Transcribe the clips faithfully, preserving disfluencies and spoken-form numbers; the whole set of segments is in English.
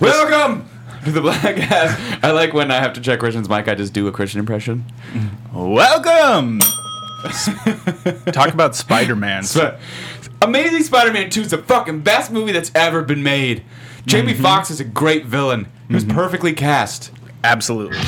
Welcome to the Black Ass. I like when I have to check Christian's mic, I just do a Christian impression. Welcome. Talk about Spider-Man. Sp- Amazing Spider-Man two is the fucking best movie that's ever been made. Jamie mm-hmm. Foxx is a great villain. He was mm-hmm. perfectly cast. Absolutely.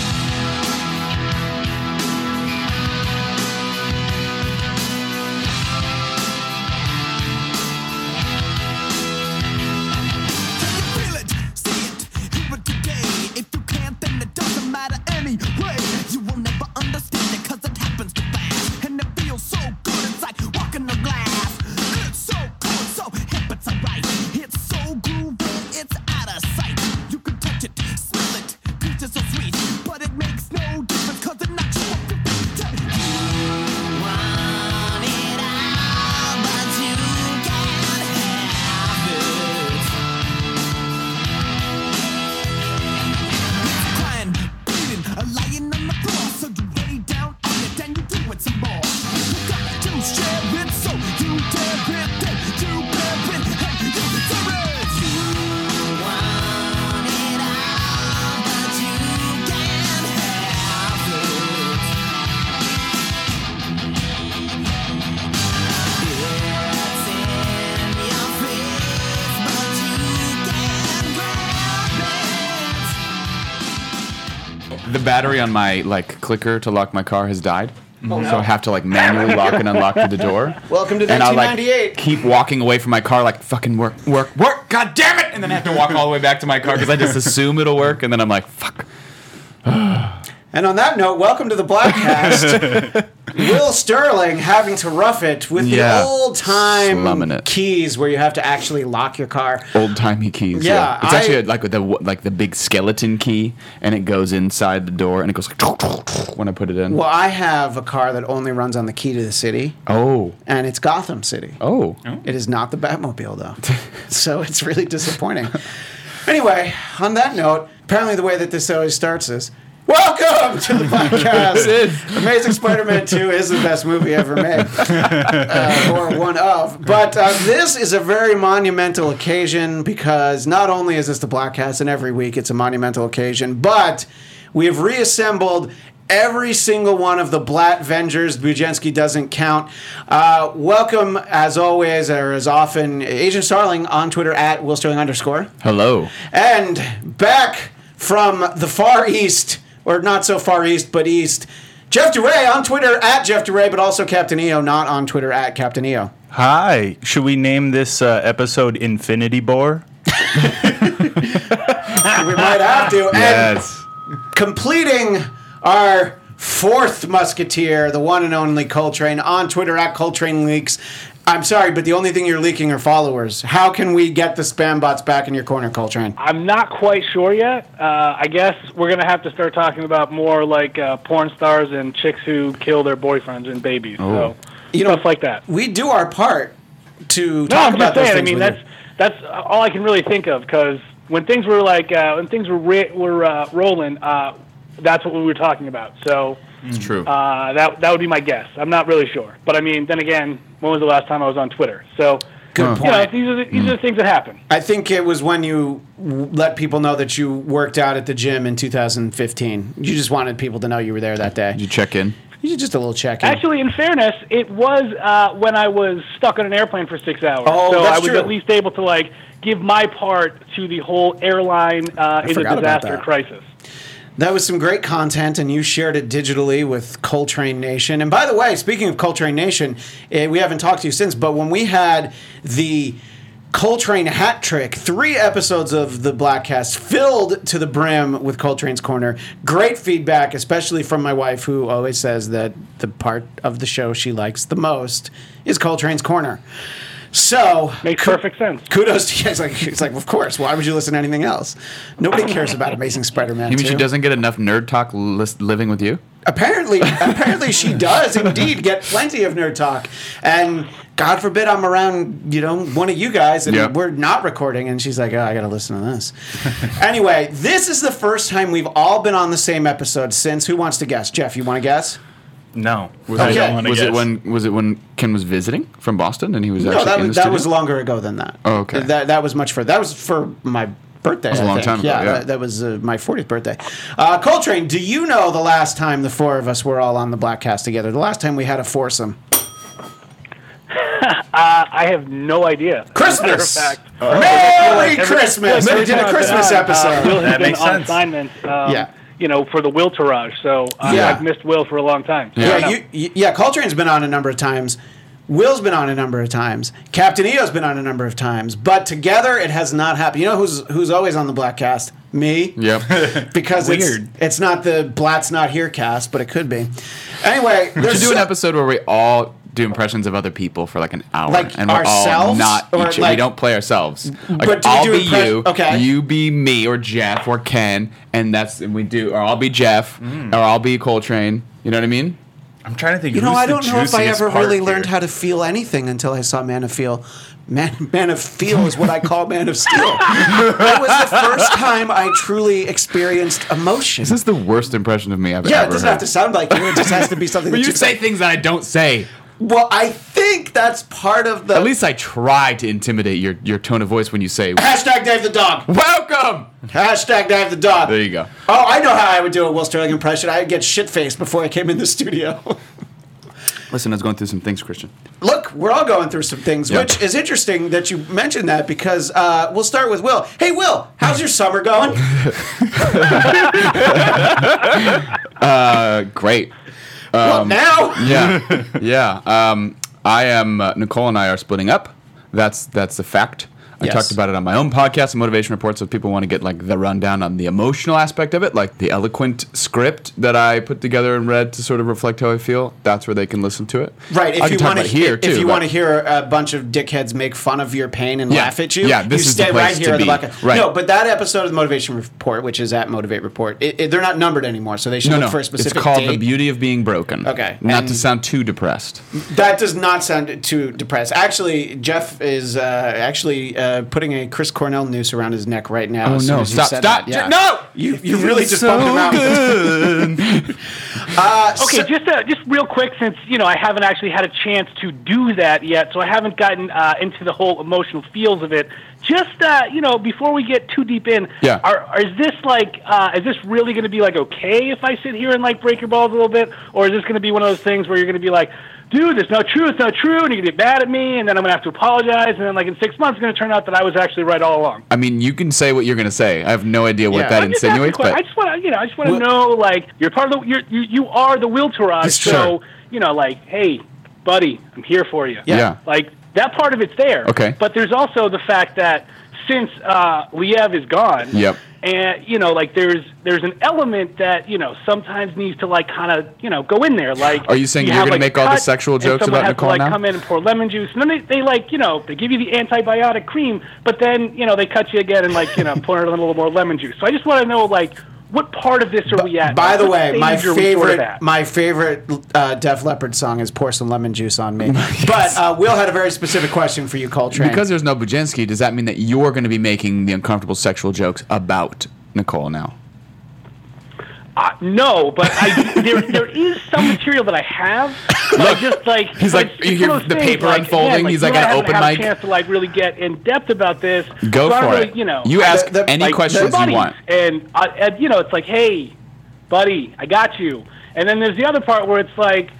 Battery on my like clicker to lock my car has died, mm-hmm. oh, no. so I have to like manually lock and unlock the door. Welcome to nineteen ninety-eight. And I like keep walking away from my car, like fucking work, work, work. God damn it! And then I have to walk all the way back to my car because I just assume it'll work, and then I'm like, fuck. And on that note, welcome to the Blackcast. Will Sterling having to rough it with yeah. the old-time keys where you have to actually lock your car. Old-timey keys, yeah. yeah. It's I, actually like with the like the big skeleton key, and it goes inside the door, and it goes like when I put it in. Well, I have a car that only runs on the key to the city. Oh. And it's Gotham City. Oh. It is not the Batmobile, though. So it's really disappointing. Anyway, on that note, apparently the way that this always starts is, welcome to the podcast. It is. Amazing Spider-Man two is the best movie ever made, uh, or one of. But uh, this is a very monumental occasion because not only is this the Blackcast, and every week it's a monumental occasion, but we have reassembled every single one of the Blatvengers. Bujenski doesn't count. Uh, welcome, as always, or as often, Agent Starling on Twitter at Will Sterling underscore. Hello. And back from the far east. Or not so far east, but east. Jeff DeRay on Twitter at Jeff DeRay, but also Captain E O, not on Twitter at Captain E O. Hi. Should we name this uh, episode Infinity Bore? We might have to. Yes. And completing our fourth Musketeer, the one and only Coltrane, on Twitter at Coltrane Leaks. I'm sorry, but the only thing you're leaking are followers. How can we get the spam bots back in your corner, Coltrane? I'm not quite sure yet. Uh, I guess we're going to have to start talking about more like uh, porn stars and chicks who kill their boyfriends and babies. Oh. So you know, stuff like that. We do our part to no, talk I'm about those saying, things. I mean, that's, that's all I can really think of because when things were like uh, when things were re- were uh, rolling, uh, that's what we were talking about. So. It's true. Uh, that that would be my guess. I'm not really sure, but I mean, then again, when was the last time I was on Twitter? So, good point. You know, these are the, these mm. are the things that happen. I think it was when you let people know that you worked out at the gym in two thousand fifteen. You just wanted people to know you were there that day. Did you check in? You did just a little check in. Actually, in fairness, it was uh, when I was stuck on an airplane for six hours. Oh, so that's I was true. At least able to like give my part to the whole airline uh, in the disaster crisis. That was some great content, and you shared it digitally with Coltrane Nation. And by the way, speaking of Coltrane Nation, eh, we haven't talked to you since, but when we had the Coltrane hat trick, three episodes of the Blackcast filled to the brim with Coltrane's Corner. Great feedback, especially from my wife, who always says that the part of the show she likes the most is Coltrane's Corner. So makes perfect sense. Kudos to you. It's like, it's like, of course. Why would you listen to anything else? Nobody cares about Amazing Spider-Man. You mean two. She doesn't get enough nerd talk list living with you? Apparently, apparently she does indeed get plenty of nerd talk. And God forbid I'm around, you know, one of you guys, and yep. we're not recording, and she's like, oh, I got to listen to this. Anyway, this is the first time we've all been on the same episode since. Who wants to guess? Jeff, you want to guess? No. Was, okay. I don't want to was guess. it when was it when Ken was visiting from Boston and he was no, actually that was, in the that studio? Was longer ago than that. Oh, okay. That that was much further. That was for my birthday. That was a I long think. time ago. Yeah, yeah. That, that was uh, my fortieth birthday. Uh, Coltrane, do you know the last time the four of us were all on the Blackcast together? The last time we had a foursome. Uh, I have no idea. Christmas! As a matter of fact. Oh. Merry every, Christmas! Every, every we did a Christmas time, episode. Uh, Will has that been on sense. assignment, um, yeah. you know, for the Will Tourage, so uh, yeah. I've missed Will for a long time. Yeah, yeah, you, yeah, Coltrane's been on a number of times. Will's been on a number of times. Captain Eo's been on a number of times. But together, it has not happened. You know who's who's always on the Blackcast? Me. Yep. Because Weird. It's, it's not the Blatt's Not Here cast, but it could be. Anyway. We should do an episode where we all do impressions of other people for like an hour. Like and we're ourselves? All not or each like, we don't play ourselves. Like, but do I'll do be impre- you. Okay. You be me or Jeff or Ken. And that's and we do. Or I'll be Jeff. Mm. Or I'll be Coltrane. You know what I mean? I'm trying to think. You know, I don't know if I ever really learned how to feel anything until I saw Man of Steel. Man, Man of Steel is what I call Man of Steel. That was the first time I truly experienced emotion. This is the worst impression of me I've yeah, ever heard. Yeah, it doesn't heard. have to sound like you. It just has to be something. But that you say like. things that I don't say. Well, I think that's part of the. At least I try to intimidate your, your tone of voice when you say. Hashtag Dave the Dog. Welcome. Hashtag Dave the Dog. There you go. Oh, I know how I would do a Will Sterling impression. I would get shit faced before I came in the studio. Listen, I was going through some things, Christian. Look, we're all going through some things, yep. which is interesting that you mentioned that because uh, we'll start with Will. Hey, Will, how's your summer going? uh, great. Um, well, now? yeah, yeah. Um, I am uh, Nicole and I are splitting up. That's that's a fact. I yes. talked about it on my own podcast, The Motivation Report, so if people want to get like the rundown on the emotional aspect of it, like the eloquent script that I put together and read to sort of reflect how I feel. That's where they can listen to it. Right. If I you want to hear, too, if you want to hear a bunch of dickheads make fun of your pain and yeah, laugh at you, yeah, this you is stay the right here in the bucket. Right. No, but that episode of The Motivation Report, which is at Motivate Report, it, it, they're not numbered anymore, so they should no, look no. for a specific date. It's called date. The Beauty of Being Broken. Okay. Not and to sound too depressed. That does not sound too depressed. Actually, Jeff is uh, actually. Uh, Uh, putting a Chris Cornell noose around his neck right now. Oh, no. Stop. Stop. Yeah. No. You you really just so bumped him out. Good. uh, okay, so, just uh, just real quick, since you know I haven't actually had a chance to do that yet, so I haven't gotten uh, into the whole emotional feels of it. Just uh, you know, before we get too deep in, yeah. are, are, is this like uh, is this really going to be like okay if I sit here and like break your balls a little bit, or is this going to be one of those things where you're going to be like, dude, it's not true, it's not true, and you're going to get mad at me, and then I'm going to have to apologize, and then like in six months it's going to turn out that I was actually right all along. I mean, you can say what you're going to say. I have no idea what yeah. that insinuates, but I just want to, you know, I just want to know, like, you're part of the, you're, you you are the Will Tourage, so true. You know, like, hey, buddy, I'm here for you. Yeah. yeah. Like that part of it's there. Okay. But there's also the fact that since uh, Liev is gone. Yep. And, you know, like, there's there's an element that, you know, sometimes needs to, like, kind of, you know, go in there. Like, are you saying you you're going like, to make all the sexual jokes about Nicole to, now? Someone has to, like, come in and pour lemon juice. And then they, they, like, you know, they give you the antibiotic cream, but then, you know, they cut you again and, like, you know, pour in a little more lemon juice. So I just want to know, like, what part of this are we at? By the way, my favorite, my favorite uh, Def Leppard song is "Pour Some Lemon Juice on Me." Yes. But uh, Will had a very specific question for you, Coltrane. Because there's no Bujenski, does that mean that you're going to be making the uncomfortable sexual jokes about Nicole now? Uh, no, but I, there there is some material that I have. Look, just like he's like you hear the paper like, unfolding. Yeah, like, he's like an open mic. I haven't had a chance to like really get in depth about this. Go for really, it. You know, you ask the, the, any like, questions you want, and, I, and you know, it's like, hey, buddy, I got you. And then there's the other part where it's like,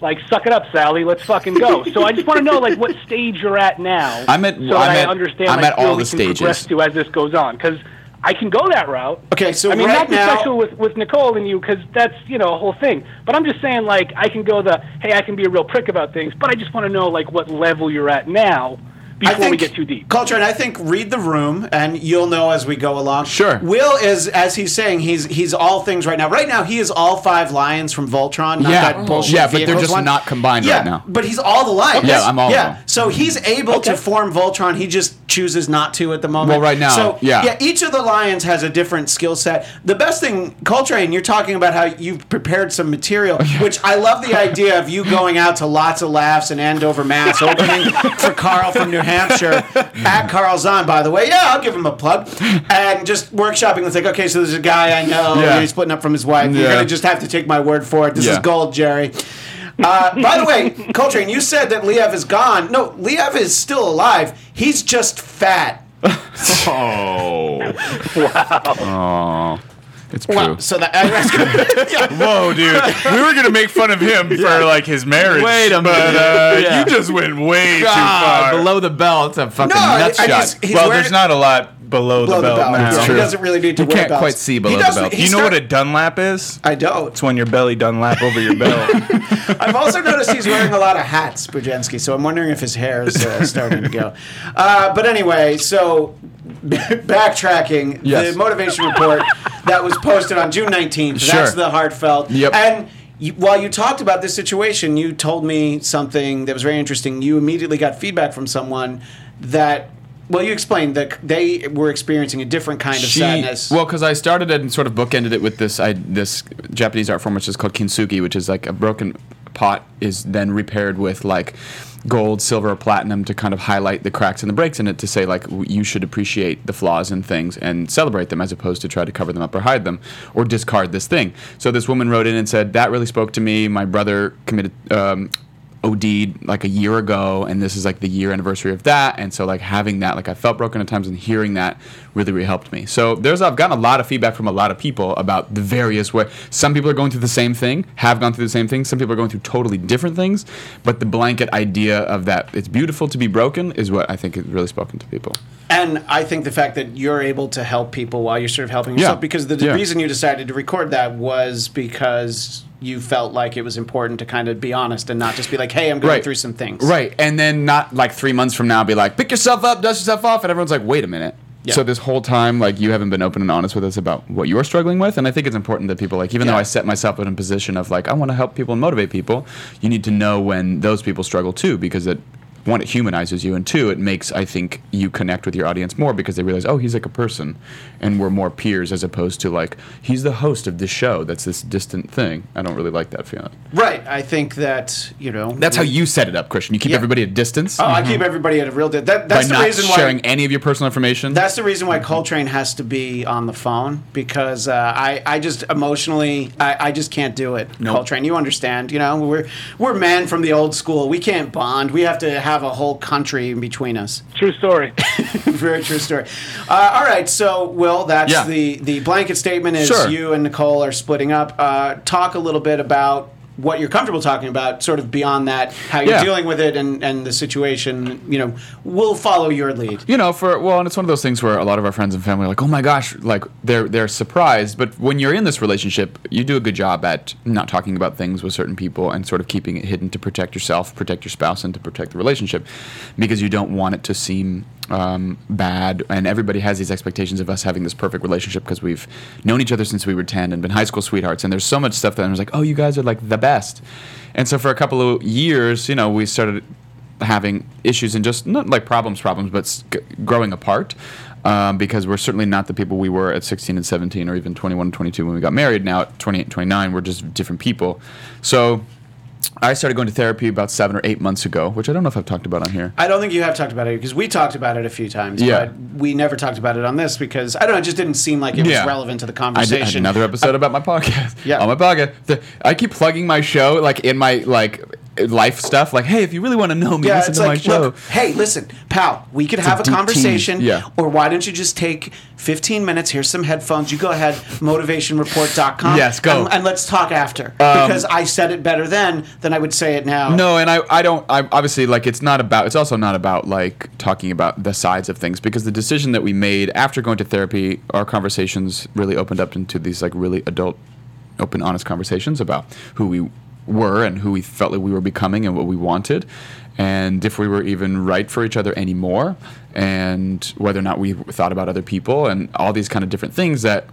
like suck it up, Sally. Let's fucking go. So I just want to know like what stage you're at now. I'm at. So I'm that at, I understand. I'm like, at all the stages. Progress to as this goes on because. I can go that route. Okay, so I mean, right not be now, sexual with, with Nicole and you, because that's, you know, a whole thing. But I'm just saying, like, I can go the, hey, I can be a real prick about things, but I just want to know, like, what level you're at now before think, we get too deep. Coltrane, I think read the room, and you'll know as we go along. Sure. Will is, as he's saying, he's he's all things right now. Right now, he is all five lions from Voltron, not yeah. that bullshit Yeah, but they're just one. not combined yeah, right now. But he's all the lions. Okay. Yeah, I'm all Yeah, so he's able okay. to form Voltron. He just chooses not to at the moment. Well, right now, so, yeah. yeah. Each of the Lions has a different skill set. The best thing, Coltrane, you're talking about how you've prepared some material, oh, yeah. which I love the idea of you going out to lots of laughs and Andover, Mass, opening for Carl from New Hampshire, at Carl Zahn, by the way. Yeah, I'll give him a plug. And just workshopping. It's like, okay, so there's a guy I know. Yeah. He's splitting up from his wife. Yeah. You're going to just have to take my word for it. This yeah. is gold, Jerry. Uh, by the way, Coltrane, you said that Liev is gone. No, Liev is still alive. He's just fat. Oh. Wow. Aww. It's true. Wow. So that I was gonna, yeah. Whoa, dude! We were gonna make fun of him yeah. for like his marriage. Wait a minute! But, uh, yeah. you just went way God, too far below the belt. A fucking no, nut I, I shot. Just, well, there's not a lot below, below the belt, the belt. now. It's true. He doesn't really need to. You can't belts. quite see below the belt. You know start, what a Dunlap is? I don't. It's when your belly Dunlap over your belt. I've also noticed he's wearing a lot of hats, Bujanski. So I'm wondering if his hair is uh, starting to go. Uh, but anyway, so. Backtracking, yes. The motivation report that was posted on June nineteenth. Sure. That's the heartfelt. Yep. And you, while you talked about this situation, you told me something that was very interesting. You immediately got feedback from someone that, well, you explained that they were experiencing a different kind of she, sadness. Well, because I started it and sort of bookended it with this, I, this Japanese art form, which is called kintsugi, which is like a broken pot is then repaired with like gold, silver, or platinum to kind of highlight the cracks and the breaks in it to say, like, you should appreciate the flaws in things and celebrate them as opposed to try to cover them up or hide them or discard this thing. So this woman wrote in and said, that really spoke to me. My brother committed um, OD'd like a year ago, and this is like the year anniversary of that. And so, like, having that, like, I felt broken at times, and hearing that really, really helped me. So there's, I've gotten a lot of feedback from a lot of people about the various ways. Some people are going through the same thing, have gone through the same thing. Some people are going through totally different things. But the blanket idea of that, it's beautiful to be broken, is what I think has really spoken to people. And I think the fact that you're able to help people while you're sort of helping yourself, yeah. because the yeah. reason you decided to record that was because you felt like it was important to kind of be honest and not just be like, hey, I'm going right. through some things. Right. And then not like three months from now be like, pick yourself up, dust yourself off. And everyone's like, wait a minute. Yeah. So this whole time, like, you haven't been open and honest with us about what you're struggling with. And I think it's important that people, like, even yeah. though I set myself in a position of, like, I want to help people and motivate people, you need to know when those people struggle too, because it, one, it humanizes you, and two, it makes, I think, you connect with your audience more because they realize, oh, he's like a person, and we're more peers as opposed to, like, he's the host of this show that's this distant thing. I don't really like that feeling. Right. I think that, you know... That's we, how you set it up, Christian. You keep yeah. everybody at distance? Oh, mm-hmm. I keep everybody at a real distance. That, that's By the not reason why, sharing any of your personal information? That's the reason why mm-hmm. Coltrane has to be on the phone, because uh, I, I just emotionally, I, I just can't do it. Nope. Coltrane, you understand, you know? We're, we're men from the old school. We can't bond. We have to have have a whole country in between us. True story. Very true story. Uh, all right, so, Will, that's yeah. the, the blanket statement is sure. you and Nicole are splitting up. Uh, talk a little bit about what you're comfortable talking about, sort of beyond that, how you're yeah. dealing with it and, and the situation. You know, we'll follow your lead. You know, for well, and it's one of those things where a lot of our friends and family are like, oh my gosh, like they're they're surprised. But when you're in this relationship, you do a good job at not talking about things with certain people and sort of keeping it hidden to protect yourself, protect your spouse, and to protect the relationship, because you don't want it to seem um, bad. And everybody has these expectations of us having this perfect relationship because we've known each other since we were ten and been high school sweethearts. And there's so much stuff that I was like, oh, you guys are like the best. And so for a couple of years, you know, we started having issues and just not like problems, problems, but sc- growing apart um, because we're certainly not the people we were at sixteen and seventeen or even twenty-one and twenty-two when we got married. Now at twenty-eight and twenty-nine, we're just different people. So I started going to therapy about seven or eight months ago, which I don't know if I've talked about on here. I don't think you have talked about it because we talked about it a few times. Yeah. But we never talked about it on this because, I don't know, it just didn't seem like it yeah. was relevant to the conversation. I did another episode I, about my podcast. Yeah. On my podcast. The, I keep plugging my show like in my like life stuff. Like, hey, if you really want to know me, yeah, listen to like, my show. Look, hey, listen, pal, we could it's have a, a conversation. Yeah. Or why don't you just take fifteen minutes, here's some headphones, you go ahead, motivation report dot com. Yes, go. And, and let's talk after. Um, because I said it better then than I would say it now. No, and I, I don't, I obviously, like, it's not about, it's also not about, like, talking about the sides of things, because the decision that we made after going to therapy, our conversations really opened up into these, like, really adult, open, honest conversations about who we were and who we felt like we were becoming and what we wanted and if we were even right for each other anymore and whether or not we thought about other people and all these kind of different things that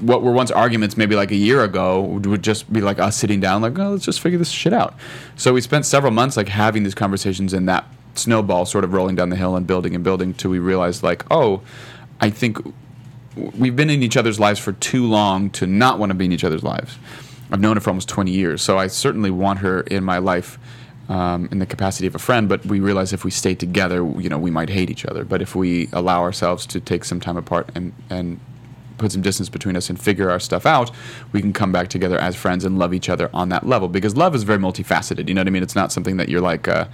what were once arguments maybe like a year ago would just be like us sitting down like, oh, let's just figure this shit out. So we spent several months like having these conversations and that snowball sort of rolling down the hill and building and building till we realized like, oh, I think we've been in each other's lives for too long to not want to be in each other's lives. I've known her for almost twenty years, so I certainly want her in my life um, in the capacity of a friend, but we realize if we stay together, you know, we might hate each other. But if we allow ourselves to take some time apart and, and put some distance between us and figure our stuff out, we can come back together as friends and love each other on that level. Because love is very multifaceted, you know what I mean? It's not something that you're like... Uh,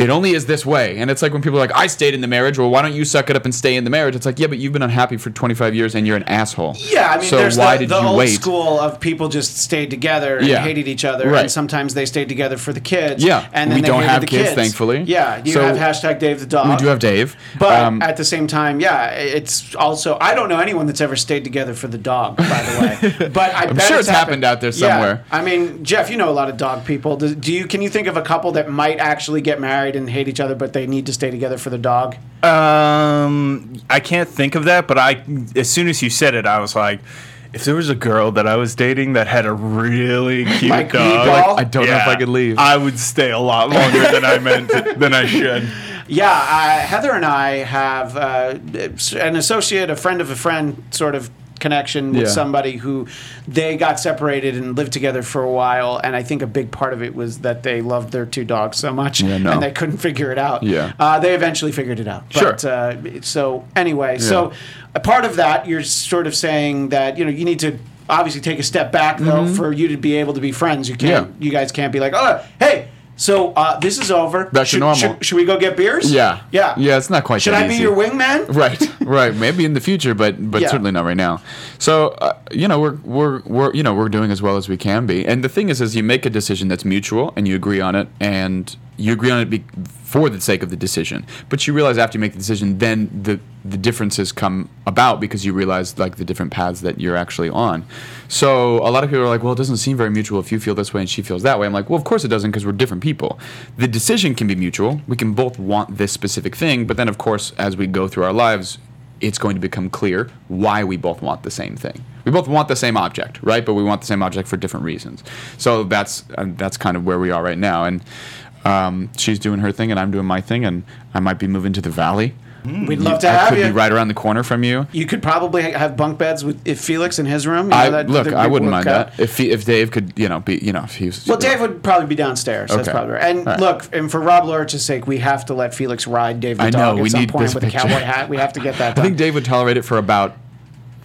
It only is this way. And it's like when people are like, I stayed in the marriage. Well, why don't you suck it up and stay in the marriage? It's like, yeah, but you've been unhappy for twenty-five years and you're an asshole. Yeah, I mean, so there's why the, did the you old wait? School of people just stayed together and yeah. hated each other. Right. And sometimes they stayed together for the kids. Yeah, and then we they don't have the kids, kids, thankfully. Yeah, you so have hashtag Dave the dog. We do have Dave. But um, at the same time, yeah, it's also, I don't know anyone that's ever stayed together for the dog, by the way. But I I'm bet sure it's happened. happened out there somewhere. Yeah. I mean, Jeff, you know a lot of dog people. Do you? Can you think of a couple that might actually get married and hate each other, but they need to stay together for the dog? Um, I can't think of that, but I, as soon as you said it, I was like, if there was a girl that I was dating that had a really cute like dog, like, I don't yeah, know if I could leave. I would stay a lot longer than I meant to, than I should. Yeah, uh, Heather and I have uh, an associate, a friend of a friend, sort of connection with yeah. somebody who they got separated and lived together for a while, and I think a big part of it was that they loved their two dogs so much yeah, no. and they couldn't figure it out. Yeah, uh, they eventually figured it out. But, sure. Uh, so anyway, yeah. so a part of that, you're sort of saying that you know you need to obviously take a step back though mm-hmm. for you to be able to be friends. You can't. Yeah. You guys can't be like, oh, hey. So uh, this is over. That's should, normal. Should, should we go get beers? Yeah, yeah, yeah. It's not quite. Should that I easy. Be your wingman? Right, right. Maybe in the future, but but yeah. certainly not right now. So uh, you know we're we're we're you know we're doing as well as we can be. And the thing is, is you make a decision that's mutual and you agree on it, and you agree on it be- for the sake of the decision. But you realize after you make the decision, then the the differences come about because you realize like the different paths that you're actually on. So a lot of people are like, well, it doesn't seem very mutual if you feel this way and she feels that way. I'm like, well, of course it doesn't because we're different people. The decision can be mutual. We can both want this specific thing, but then of course as we go through our lives, it's going to become clear why we both want the same thing. We both want the same object, right? But we want the same object for different reasons. So that's uh, that's kind of where we are right now. And um, she's doing her thing and I'm doing my thing, and I might be moving to the Valley. We'd love you, to have I could you. Be right around the corner from you. You could probably have bunk beds with if Felix in his room. You know, I, that, look, I wouldn't mind cut. that. If he, if Dave could, you know, be you know, if he was. Well, Dave know. would probably be downstairs. Okay. That's probably right. And right. look, and for Rob Lurch's sake, we have to let Felix ride Dave the I dog know, at we some need point with picture. a cowboy hat. We have to get that done. I think Dave would tolerate it for about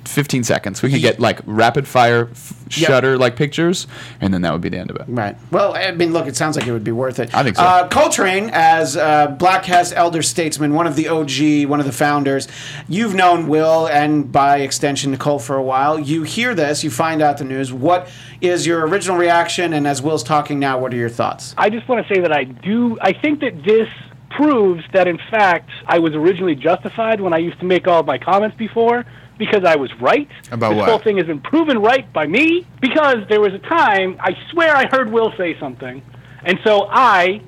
fifteen seconds. We could get like rapid fire f- yep. shutter like pictures, and then that would be the end of it. Right. Well, I mean, look, it sounds like it would be worth it. I think so. Uh, Coltrane, as uh, Black Hess elder statesman, one of the O G, one of the founders, you've known Will and by extension Nicole for a while. You hear this, you find out the news. What is your original reaction? And as Will's talking now, what are your thoughts? I just want to say that I do, I think that this proves that in fact I was originally justified when I used to make all of my comments before. Because I was right. About this what? This whole thing has been proven right by me. Because there was a time, I swear I heard Will say something. And so I,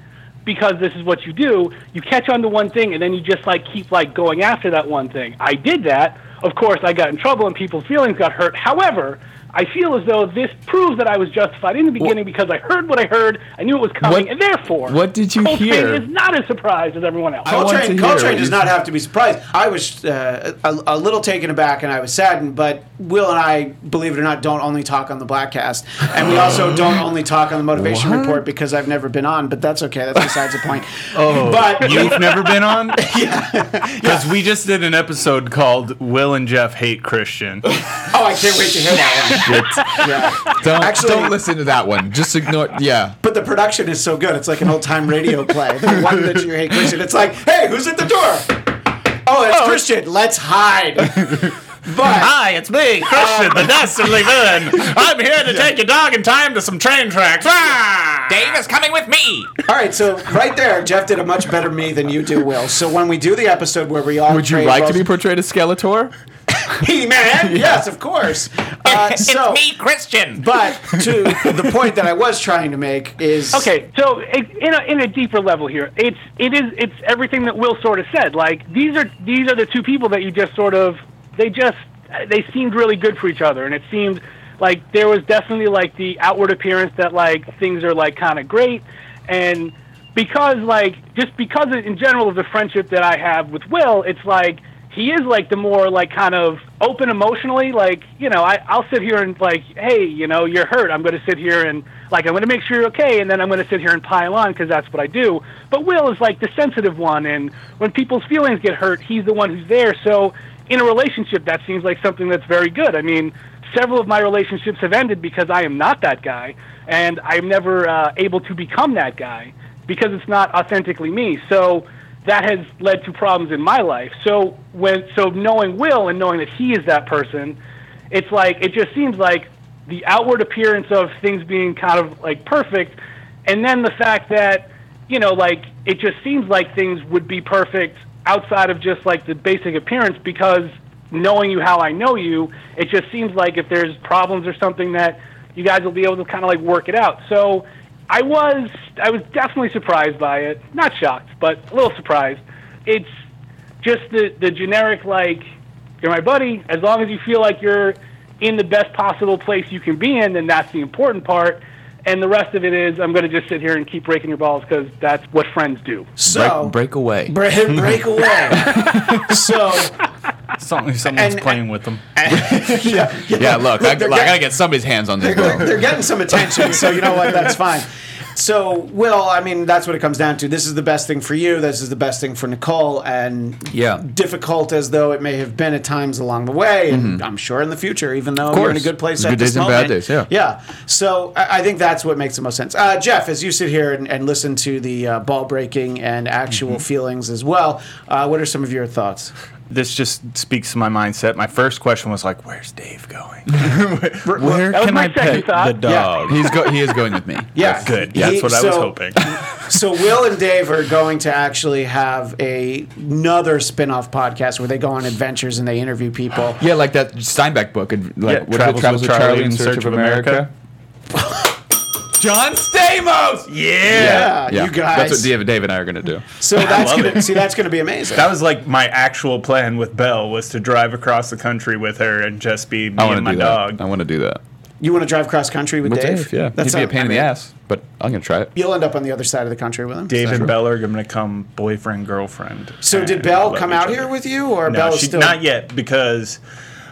because this is what you do, you catch on to one thing and then you just like keep like going after that one thing. I did that. Of course, I got in trouble and people's feelings got hurt. However, I feel as though this proves that I was justified in the beginning well, because I heard what I heard, I knew it was coming, what, and therefore, what did you Coltrane hear? Coltrane is not as surprised as everyone else. Coltrane, Coltrane does not have to be surprised. I was uh, a, a little taken aback, and I was saddened, but Will and I, believe it or not, don't only talk on the Blackcast, and we also don't only talk on the Motivation what? Report because I've never been on, but that's okay. That's besides the point. Oh, but, you've never been on? Yeah. Because yeah. we just did an episode called Will and Jeff Hate Christian. Oh, I can't wait to hear that one. Yeah. Don't, Actually, don't listen to that one. Just ignore. Yeah. But the production is so good. It's like an old time radio play. The one that you hate Christian. It's like, hey, who's at the door? Oh, it's oh, Christian. It's- Let's hide. But, hi, it's me, Christian, um, the dastardly villain. I'm here to yeah. take your dog in time to some train tracks. Ah! Dave is coming with me. All right, so right there, Jeff did a much better me than you do, Will. So when we do the episode where we all would you like roles, to be portrayed as Skeletor? He-Man? Yeah. Yes, of course. Uh, it's so, me, Christian. But to the point that I was trying to make is okay. So it, in a in a deeper level here, it's it is it's everything that Will sort of said. Like these are these are the two people that you just sort of they just they seemed really good for each other, and it seemed like there was definitely like the outward appearance that like things are like kind of great, and because like just because in general of the friendship that I have with Will, it's like. He is, like, the more, like, kind of open emotionally. Like, you know, I, I'll sit here and, like, hey, you know, you're hurt. I'm going to sit here and, like, I'm going to make sure you're okay, and then I'm going to sit here and pile on because that's what I do. But Will is, like, the sensitive one, and when people's feelings get hurt, he's the one who's there. So in a relationship, that seems like something that's very good. I mean, several of my relationships have ended because I am not that guy, and I'm never uh, able to become that guy. because it's not authentically me. So that has led to problems in my life. So when so knowing Will and knowing that he is that person, it's like it just seems like the outward appearance of things being kind of like perfect, and then the fact that, you know, like it just seems like things would be perfect outside of just like the basic appearance, because knowing you how I know you, it just seems like if there's problems or something that you guys will be able to kind of like work it out. So I was I was definitely surprised by it. Not shocked, but a little surprised. It's just the, the generic, like, you're my buddy. As long as you feel like you're in the best possible place you can be in, then that's the important part. And the rest of it is, I'm going to just sit here and keep breaking your balls because that's what friends do. So Break, break away. Break, break away. So... Something, someone's and, playing and, with them. And, yeah, yeah, yeah, look, look I, like, I gotta get somebody's hands on this. They're, they're getting some attention, so you know what? That's fine. So, Will, I mean, that's what it comes down to. This is the best thing for you. This is the best thing for Nicole. And yeah. difficult as though it may have been at times along the way, and mm-hmm. I'm sure in the future, even though we're in a good place at good this days moment. Good days and bad days, yeah. Yeah. So I, I think that's what makes the most sense. Uh, Jeff, as you sit here and, and listen to the uh, ball breaking and actual mm-hmm. feelings as well, uh, what are some of your thoughts? This just speaks to my mindset. My first question was like, "Where's Dave going? Where, where can I pet thought. the dog? Yeah. He's go- he is going with me. Yeah, that's good. Yeah, he, that's what so, I was hoping." So Will and Dave are going to actually have a, another spin-off podcast where they go on adventures and they interview people. Yeah, like that Steinbeck book, like yeah, what Travels, Travels with Charlie in Search, Search of America. America. John Stamos, yeah. yeah, yeah, you guys. That's what Dave and I are gonna do. So that's gonna it. see, that's gonna be amazing. That was like my actual plan with Belle was to drive across the country with her and just be me and my dog. That. I want to do that. You want to drive cross country with, with Dave? Dave? Yeah, that's He'd be a pain I mean, in the ass, but I'm gonna try it. You'll end up on the other side of the country with him. Dave so. and Belle are gonna come boyfriend girlfriend. So did Belle come out here with you, or no, Belle is still not yet because.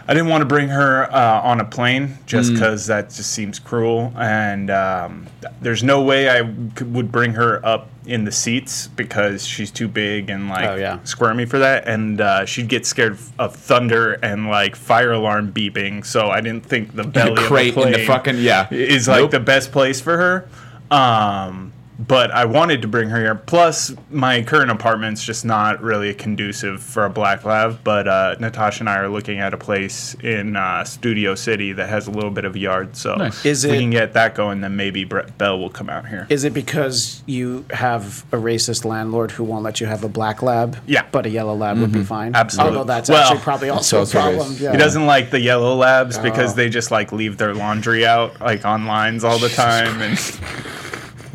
I didn't want to bring her uh, on a plane just because mm. that just seems cruel. And um, there's no way I could, would bring her up in the seats because she's too big and like oh, yeah. squirmy for that. And uh, she'd get scared of thunder and like fire alarm beeping. So I didn't think the belly the crate of the plane in the fucking, yeah. is like nope. the best place for her. Um, but I wanted to bring her here. Plus, my current apartment's just not really conducive for a black lab. But uh, Natasha and I are looking at a place in uh, Studio City that has a little bit of a yard. So nice. Is it, we can get that going, then maybe Brett Belle will come out here. Is it because you have a racist landlord who won't let you have a black lab? Yeah. But a yellow lab mm-hmm. would be fine? Absolutely. Although that's well, actually probably also a problem. Yeah. He doesn't like the yellow labs oh. because they just like leave their laundry out like on lines all the Jesus time. Christ. and.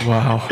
Wow.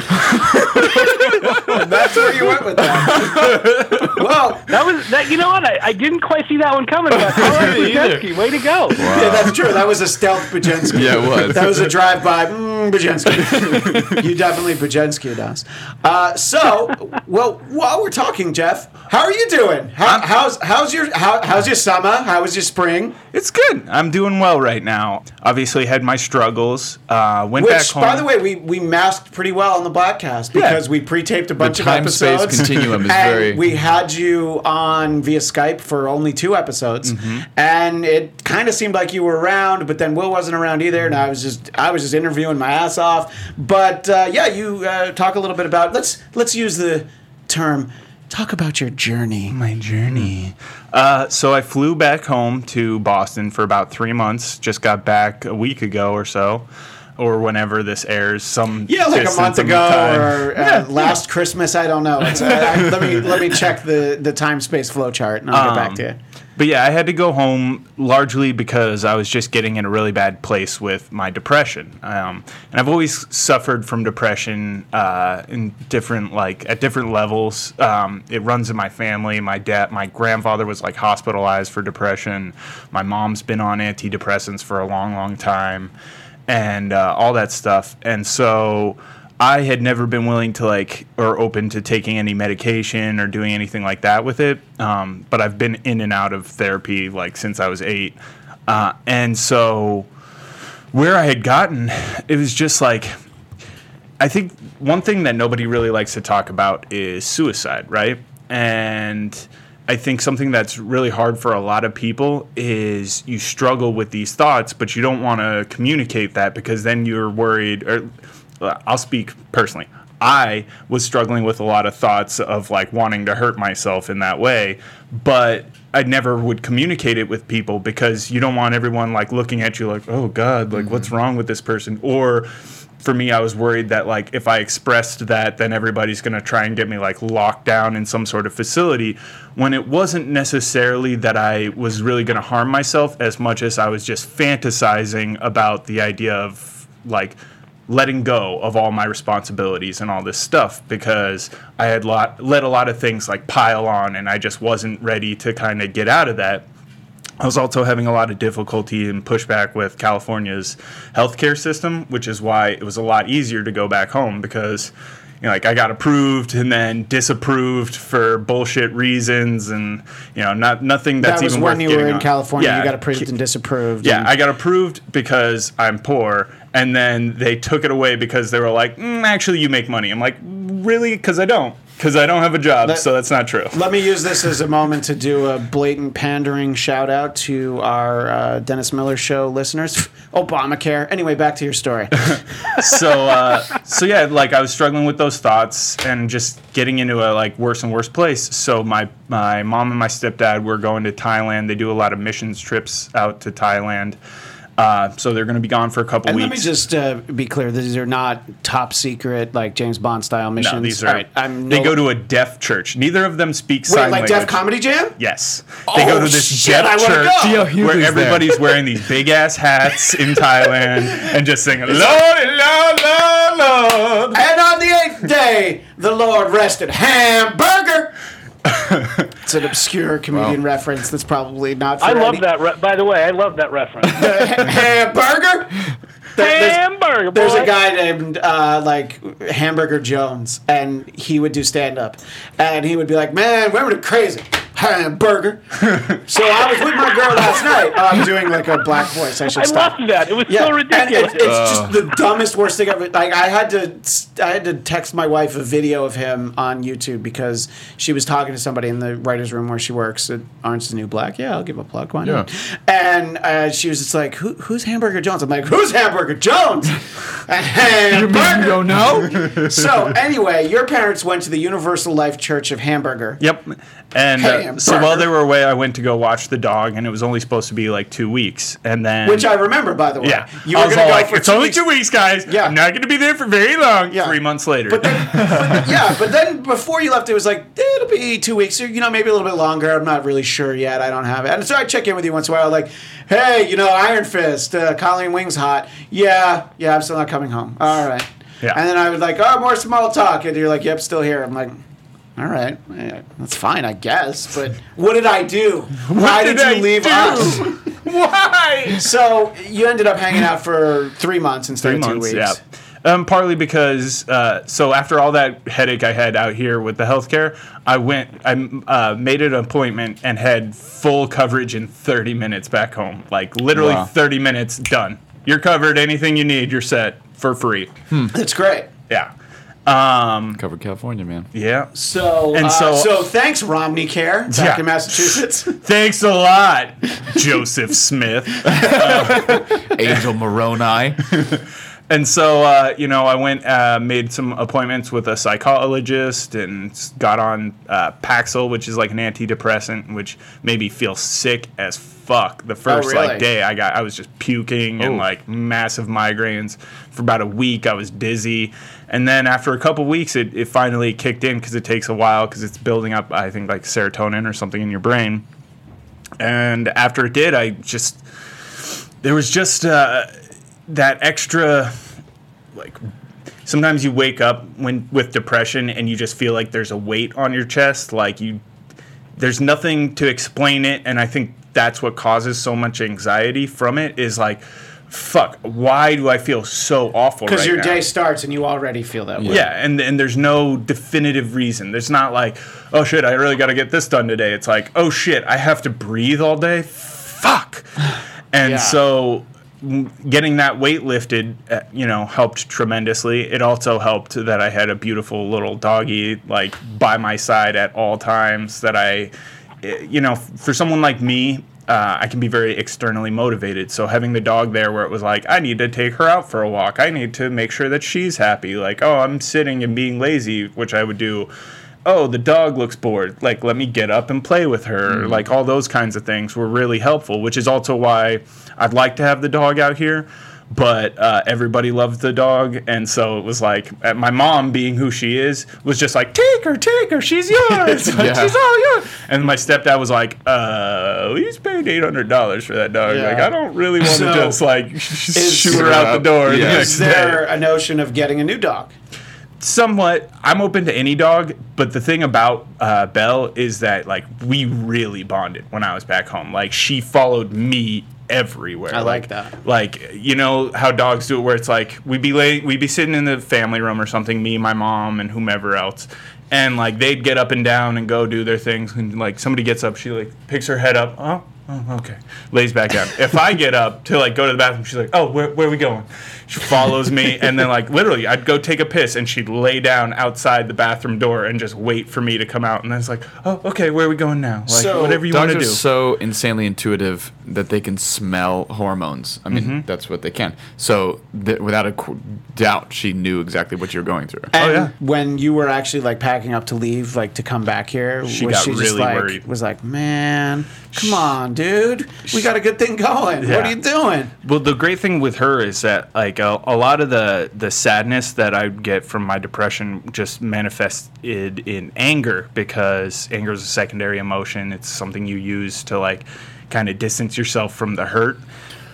That's where you went with that. Well, that was that. You know what? I, I didn't quite see that one coming. But I didn't either. Way to go. Wow. Yeah, that's true. That was a stealth Bajenski. Yeah, it was. That was a drive-by mm, Bajenski. You definitely Bajenski'd us. Uh, so, well, while we're talking, Jeff, how are you doing? How, how's how's your how, how's your summer? How was your spring? It's good. I'm doing well right now. Obviously, had my struggles. Uh, went Which, back home. By the way, we we masked pretty well on the podcast because yeah. we pre-taped a bunch the of episodes. The time-space continuum is and very... We had you on via Skype for only two episodes, mm-hmm. and it kind of seemed like you were around, but then Will wasn't around either, and I was just I was just interviewing my ass off. But uh, yeah, you uh, talk a little bit about... Let's let's use the term... Talk about your journey. My journey. Uh, so I flew back home to Boston for about three months. Just got back a week ago or so. Or whenever this airs, some yeah, like a month ago or uh, yeah, last yeah. Christmas. I don't know. It's, uh, I, let me let me check the, the time space flow chart and I'll um, get back to you. But yeah, I had to go home largely because I was just getting in a really bad place with my depression, um, and I've always suffered from depression uh, in different like at different levels. Um, it runs in my family. My dad, my grandfather was like hospitalized for depression. My mom's been on antidepressants for a long, long time. And uh, all that stuff. And so I had never been willing to like or open to taking any medication or doing anything like that with it. Um, but I've been in and out of therapy like since I was eight. Uh, and so where I had gotten, it was just like, I think one thing that nobody really likes to talk about is suicide, right? And I think something that's really hard for a lot of people is you struggle with these thoughts, but you don't want to communicate that because then you're worried. Or I'll speak personally. I was struggling with a lot of thoughts of like wanting to hurt myself in that way, but I never would communicate it with people because you don't want everyone like looking at you like, oh God, like mm-hmm. what's wrong with this person? Or for me, I was worried that like if I expressed that, then everybody's going to try and get me like locked down in some sort of facility, when it wasn't necessarily that I was really going to harm myself as much as I was just fantasizing about the idea of like letting go of all my responsibilities and all this stuff, because I had lot, let a lot of things like pile on and I just wasn't ready to kind of get out of that. I was also having a lot of difficulty and pushback with California's healthcare system, which is why it was a lot easier to go back home, because you know, like I got approved and then disapproved for bullshit reasons, and you know, not nothing that's even worth getting on. That was when you were in California, yeah, you got approved and disapproved. Yeah, and I got approved because I'm poor, and then they took it away because they were like, mm, actually, you make money. I'm like, really? Because I don't. Because I don't have a job, let, so that's not true. Let me use this as a moment to do a blatant pandering shout-out to our uh, Dennis Miller Show listeners. Obamacare. Anyway, back to your story. so, uh, so yeah, like I was struggling with those thoughts and just getting into a like worse and worse place. So my, my mom and my stepdad were going to Thailand. They do a lot of missions trips out to Thailand. Uh, so they're going to be gone for a couple and weeks. And let me just uh, be clear. These are not top secret, like James Bond-style missions. No, these are... All right, I'm they no go to a deaf church. Neither of them speak Wait, sign like language. Wait, like Deaf Comedy Jam? Yes. Oh, they go to this shit, deaf I church go. Where everybody's wearing these big-ass hats in Thailand and just singing, Lord, Lord, Lord, Lord. And on the eighth day, the Lord rested. Hamburger! It's an obscure comedian well, reference that's probably not for I love any. that. Re- by the way, I love that reference. Hamburger? There's, Hamburger, there's a guy named, uh, like, Hamburger Jones, and he would do stand-up. And he would be like, man, women are crazy. Hamburger. So I was with my girl last night. I'm doing, like, a black voice. I should I stop. I loved that. It was yeah. so ridiculous. It, it's oh. just the dumbest, worst thing ever. Like, I had to I had to text my wife a video of him on YouTube because she was talking to somebody in the writer's room where she works at Orange is the New Black. Yeah, I'll give a plug. Why not? Yeah. And uh, she was just like, Who, who's Hamburger Jones? I'm like, who's Hamburger Jones? Hamburger. You don't know? So, anyway, your parents went to the Universal Life Church of Hamburger. Yep. And hey, uh, so while they were away, I went to go watch the dog, and it was only supposed to be like two weeks, and then which I remember, by the way. Yeah, you were I was gonna all go like, for it's two only weeks. two weeks, guys. Yeah, I'm not going to be there for very long. Yeah. Three months later. But then, but, yeah, but then before you left, it was like it'll be two weeks, or you know, maybe a little bit longer. I'm not really sure yet. I don't have it, and so I check in with you once in a while, like, hey, you know, Iron Fist, uh, Colleen Wing's hot. Yeah, yeah, I'm still not coming home. All right. Yeah. And then I was like, oh, more small talk, and you're like, yep, still here. I'm like. All right, that's fine, I guess. But what did I do? Why did, did you I leave do? us? Why? So you ended up hanging out for three months instead three of two months, weeks. Yeah. Um, partly because, uh, so after all that headache I had out here with the healthcare, I went, I uh, made an appointment and had full coverage in thirty minutes back home. Like literally wow. thirty minutes, done. You're covered. Anything you need, you're set for free. Hmm. That's great. Yeah. Um, Covered California, man. Yeah. So, and so, uh, so thanks, RomniCare, back yeah. in Massachusetts. Thanks a lot, Joseph Smith, uh, Angel Moroni. And so, uh, you know, I went, uh, made some appointments with a psychologist and got on uh, Paxil, which is like an antidepressant, which made me feel sick as fuck. The first oh, really? like day, I got, I was just puking Ooh. and like massive migraines. For about a week, I was dizzy. And then after a couple weeks, it, it finally kicked in because it takes a while because it's building up, I think, like serotonin or something in your brain. And after it did, I just... There was just uh, that extra... like. Sometimes you wake up when with depression and you just feel like there's a weight on your chest. Like, you, there's nothing to explain it. And I think that's what causes so much anxiety from it is like... Fuck, why do I feel so awful right now? Because your day starts and you already feel that way. Yeah, and, and there's no definitive reason. There's not like, oh shit, I really got to get this done today. It's like, oh shit, I have to breathe all day? Fuck. And yeah. so getting that weight lifted, you know, helped tremendously. It also helped that I had a beautiful little doggy, like, by my side at all times that I, you know, for someone like me, uh, I can be very externally motivated. So having the dog there where it was like, I need to take her out for a walk. I need to make sure that she's happy. Like, oh, I'm sitting and being lazy, which I would do. Oh, the dog looks bored. Like, let me get up and play with her. Mm-hmm. Like, all those kinds of things were really helpful, which is also why I'd like to have the dog out here. But uh, everybody loved the dog, and so it was like, my mom, being who she is, was just like, take her, take her, she's yours, like, yeah. she's all yours. And my stepdad was like, uh, we just paid eight hundred dollars for that dog. Yeah. Like, I don't really want so to just, like, shoot her out the door. Yeah. The is there day. A notion of getting a new dog? Somewhat. I'm open to any dog, but the thing about uh, Belle is that, like, we really bonded when I was back home. Like, she followed me everywhere. I like, like that. Like, you know how dogs do it where it's like we'd be lay, we'd be sitting in the family room or something, me, my mom, and whomever else, and like they'd get up and down and go do their things, and like somebody gets up, she like picks her head up, oh, oh okay, lays back down. If I get up to like go to the bathroom, she's like, oh, where where are we going? She follows me, and then like literally I'd go take a piss and she'd lay down outside the bathroom door and just wait for me to come out, and then it's like, oh, okay, where are we going now? Like, so whatever you want to do. Dogs are so insanely intuitive that they can smell hormones. I mean, mm-hmm. that's what they can. So th- without a qu- doubt, she knew exactly what you were going through. And oh, yeah. when you were actually like packing up to leave, like to come back here, she was got she really just, like, worried. Was like, man, come she, on, dude, we got a good thing going. Yeah. What are you doing? Well, the great thing with her is that like a, a lot of the the sadness that I get from my depression just manifested in anger, because anger is a secondary emotion. It's something you use to like kind of distance yourself from the hurt.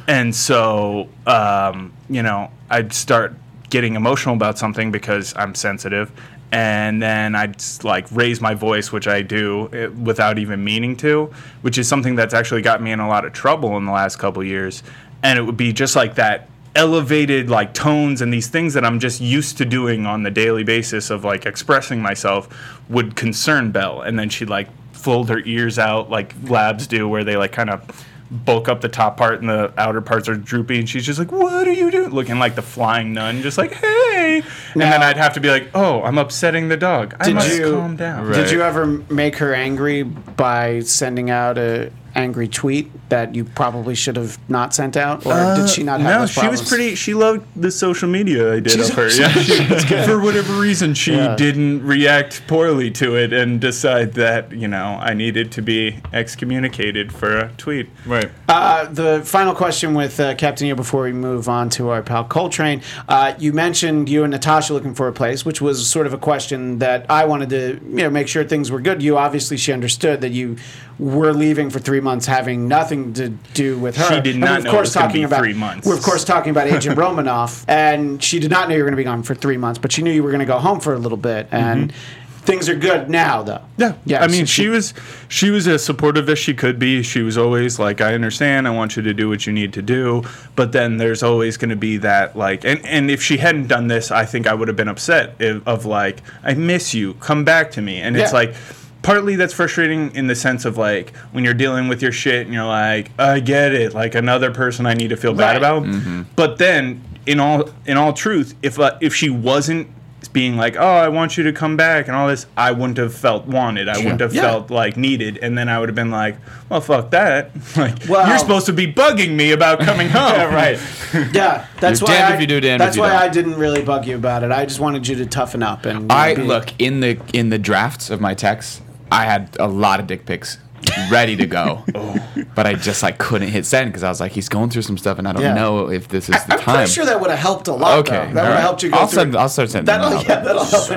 And so, um, you know, I'd start getting emotional about something because I'm sensitive. And then I'd like raise my voice, which I do without even meaning to, which is something that's actually got me in a lot of trouble in the last couple of years. And it would be just like that elevated like tones and these things that I'm just used to doing on the daily basis of like expressing myself would concern Belle. And then she'd like fold her ears out like labs do, where they like kind of bulk up the top part and the outer parts are droopy, and she's just like, what are you doing? Looking like the flying nun, just like, hey. Now, and then I'd have to be like, oh, I'm upsetting the dog. I must you, calm down. Right. Did you ever make her angry by sending out a angry tweet that you probably should have not sent out, or uh, did she not have no, those problems? No, she was pretty. She loved the social media I did She's of her. Yeah, she, for whatever reason, she yeah. didn't react poorly to it and decide that you know I needed to be excommunicated for a tweet. Right. Uh, the final question with uh, Captain Eo before we move on to our pal Coltrane. Uh, you mentioned you and Natasha looking for a place, which was sort of a question that I wanted to you know make sure things were good. You obviously she understood that you were leaving for three. months having nothing to do with her. She did not I mean, know it was going to be about, three months. We're, of course, talking about Agent Romanoff, and she did not know you were going to be gone for three months, but she knew you were going to go home for a little bit, and mm-hmm. things are good now, though. Yeah. yeah I mean, she, she was she was as supportive as she could be. She was always like, I understand, I want you to do what you need to do, but then there's always going to be that, like, and, and if she hadn't done this, I think I would have been upset if, of, like, I miss you, come back to me, and yeah. it's like, partly that's frustrating in the sense of, like, when you're dealing with your shit and you're like, I get it, like, another person I need to feel right. bad about. Mm-hmm. But then, in all in all truth, if uh, if she wasn't being like, oh, I want you to come back and all this, I wouldn't have felt wanted. I yeah. wouldn't have yeah. felt, like, needed. And then I would have been like, well, fuck that. Like, well, you're supposed to be bugging me about coming home. yeah, right. Yeah, that's you're why, damned I, if you do, damned that's if you why I didn't really bug you about it. I just wanted you to toughen up. And I be, Look, in the in the drafts of my texts, I had a lot of dick pics ready to go, oh. but I just like couldn't hit send because I was like, he's going through some stuff, and I don't yeah. know if this is I, the I'm time. I'm sure that would have helped a lot. Okay, though. that would have right. helped you. Go I'll, through send, I'll start sending. That'll, yeah, that'll help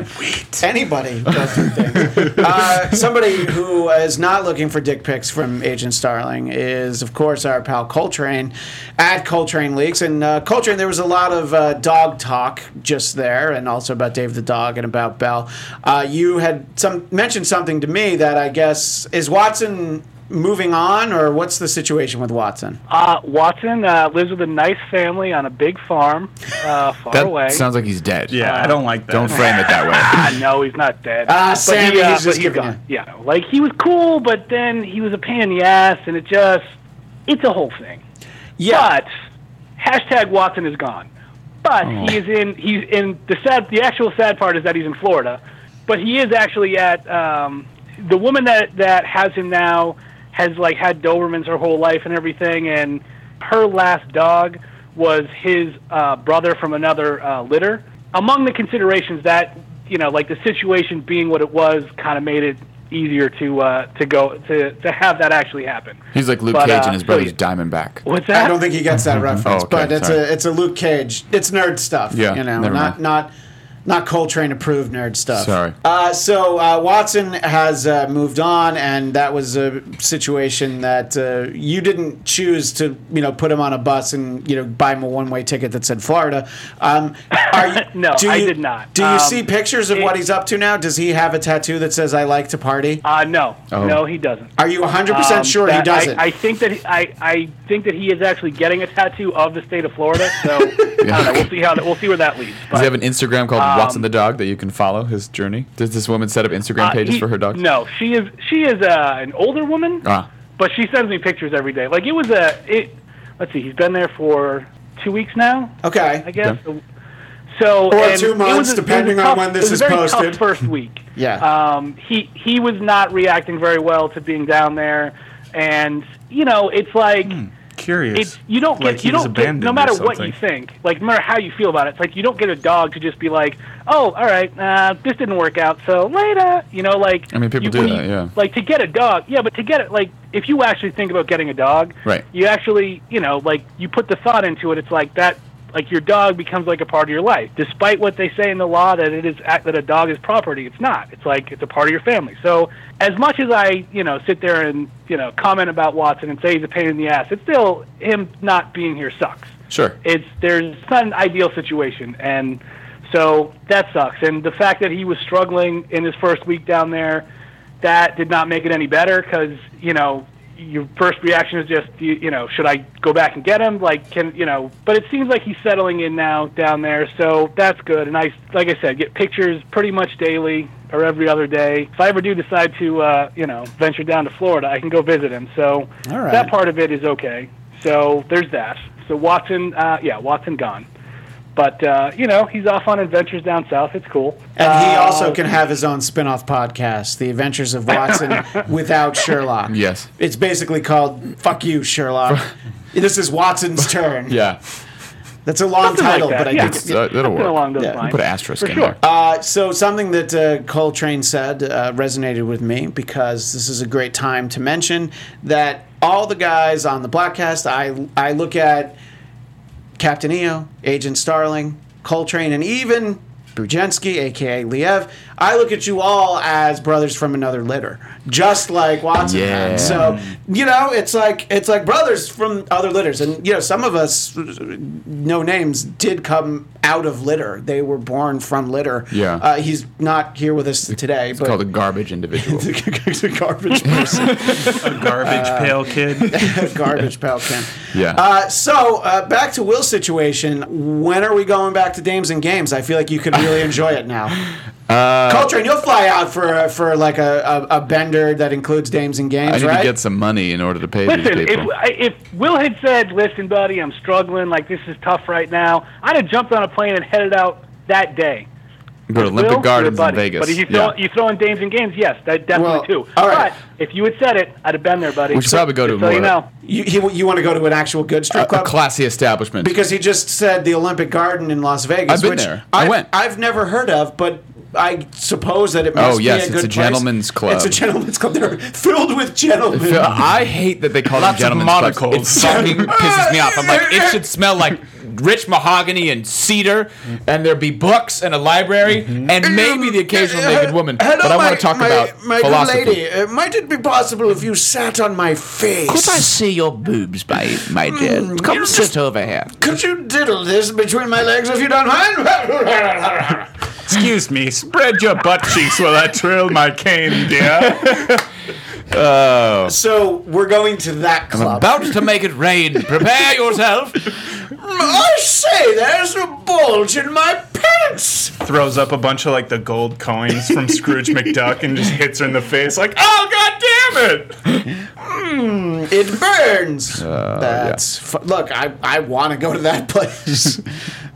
anybody go through things. Uh, somebody who is not looking for dick pics from Agent Starling is, of course, our pal Coltrane at Coltrane Leaks. And uh, Coltrane, there was a lot of uh, dog talk just there, and also about Dave the dog and about Belle. Uh, you had some mentioned something to me that I guess is Watson. Moving on, or what's the situation with Watson? Uh, Watson uh, lives with a nice family on a big farm uh, far that away. Sounds like he's dead. Yeah, uh, I don't like that. Don't frame it that way. ah, no, he's not dead. Ah, uh, Sammy, he, uh, he's just he's gone. You. Yeah, like he was cool, but then he was a pain in the ass, and it just—it's a whole thing. Yeah. But hashtag Watson is gone. But oh. he is in—he's in the sad. The actual sad part is that he's in Florida, but he is actually at um, the woman that that has him now. has like had Dobermans her whole life and everything, and her last dog was his uh, brother from another uh, litter. Among the considerations that, you know, like the situation being what it was, kind of made it easier to uh, to go to, to have that actually happen. He's like Luke but, Cage uh, and his brother's so Diamondback. What's that? I don't think he gets that reference, oh, okay, but it's sorry. a it's a Luke Cage. It's nerd stuff. Yeah, you know, not, not not Coltrane approved nerd stuff. Sorry. Uh, so uh, Watson has uh, moved on, and that was a situation that uh, you didn't choose to, you know, put him on a bus and, you know, buy him a one way ticket that said Florida. Um, are you, no, you, I did not. Do you um, see pictures of it, what he's up to now? Does he have a tattoo that says "I like to party"? Uh, no, oh. no, he doesn't. Are you one hundred percent um, sure he doesn't? I, I think that he, I, I think that he is actually getting a tattoo of the state of Florida. So yeah. I don't know, we'll see how that, we'll see where that leads. But, does he have an Instagram called um, Watson the Dog that you can follow his journey? Does this woman set up Instagram pages uh, he, for her dogs? No, she is she is uh, an older woman, ah. but she sends me pictures every day. Like it was a it. Let's see, he's been there for two weeks now. Okay, I guess. Okay. So, or two months, a, depending tough, on when this is posted. It was a very tough first week. yeah. Um, he, he was not reacting very well to being down there. And, you know, it's like... Mm, curious. It's, you don't get... Like you don't get no matter what you think, like, no matter how you feel about it, it's like you don't get a dog to just be like, oh, all right, uh, this didn't work out, so later. You know, like... I mean, people you, do that, you, yeah. Like, to get a dog... Yeah, but to get it, like, if you actually think about getting a dog, right. you actually, you know, like, you put the thought into it, it's like that... Like your dog becomes like a part of your life, despite what they say in the law that it is that a dog is property. It's not. It's like it's a part of your family. So as much as I, you know, sit there and you know comment about Watson and say he's a pain in the ass, it's still him not being here sucks. Sure. It's there's it's not an ideal situation, and so that sucks. And the fact that he was struggling in his first week down there, that did not make it any better because you know. Your first reaction is just, you, you know, should I go back and get him? Like, can, you know, but it seems like he's settling in now down there, so that's good. And I, like I said, get pictures pretty much daily or every other day. If I ever do decide to, uh, you know, venture down to Florida, I can go visit him. So all right. That part of it is okay. So there's that. So Watson, uh, yeah, Watson gone. But, uh, you know, he's off on adventures down south. It's cool. And he also uh, can have his own spin-off podcast, The Adventures of Watson Without Sherlock. Yes. It's basically called, Fuck You, Sherlock. This is Watson's turn. Yeah. That's a long something title, like that. But yeah. I think uh, it'll work. Along those yeah. lines. Put an asterisk for in sure. there. Uh, so something that uh, Coltrane said uh, resonated with me because this is a great time to mention that all the guys on the Blackcast, I I look at... Captain EO, Agent Starling, Coltrane, and even Bujenski, a k a. Liev. I look at you all as brothers from another litter, just like Watson. Yeah. So, you know, it's like it's like brothers from other litters. And, you know, some of us, no names, did come out of litter. They were born from litter. Yeah. Uh, he's not here with us today. It's but called a garbage individual. A garbage person. A garbage uh, pail kid. A garbage pail kid. Yeah. Uh, so, uh, back to Will's situation. When are we going back to Dames and Games? I feel like you could really enjoy it now. Uh, Coltrane, you'll fly out for for like a, a, a bender that includes Dames and Games, right? I need right? to get some money in order to pay listen, these people. Listen, if, if Will had said, listen, buddy, I'm struggling, like this is tough right now, I'd have jumped on a plane and headed out that day. Go to Olympic Will, Gardens in Vegas. But if you throw, yeah. you throw in Dames and Games, yes, that definitely well, too. All right. But if you had said it, I'd have been there, buddy. We should so, probably go to so more. You know. You, you, you want to go to an actual good strip a, club? A classy establishment. Because he just said the Olympic Garden in Las Vegas. I've been which there. I, I went. I've never heard of, but... I suppose that it must oh, yes, be a good place. Oh, yes, it's a gentleman's club. It's a gentleman's club. They're filled with gentlemen. I hate that they call them gentlemen's clubs. It fucking pisses me off. I'm like, it should smell like rich mahogany and cedar, and there'd be books and a library, mm-hmm. and maybe the occasional uh, naked woman. Hello, but I want to talk my, about my philosophy. Good lady, uh, might it be possible if you sat on my face? Could I see your boobs, my, my dear? Mm, Come sit just, over here. Could you diddle this between my legs if you don't mind? Excuse me, spread your butt cheeks while I twirl my cane, dear. Oh. So, we're going to that club. I'm about to make it rain. Prepare yourself. I say, there's a bulge in my pants. Throws up a bunch of, like, the gold coins from Scrooge McDuck and just hits her in the face like, oh, God damn it. Mm, it burns. Uh, That's... Yeah. Fu- Look, I, I want to go to that place.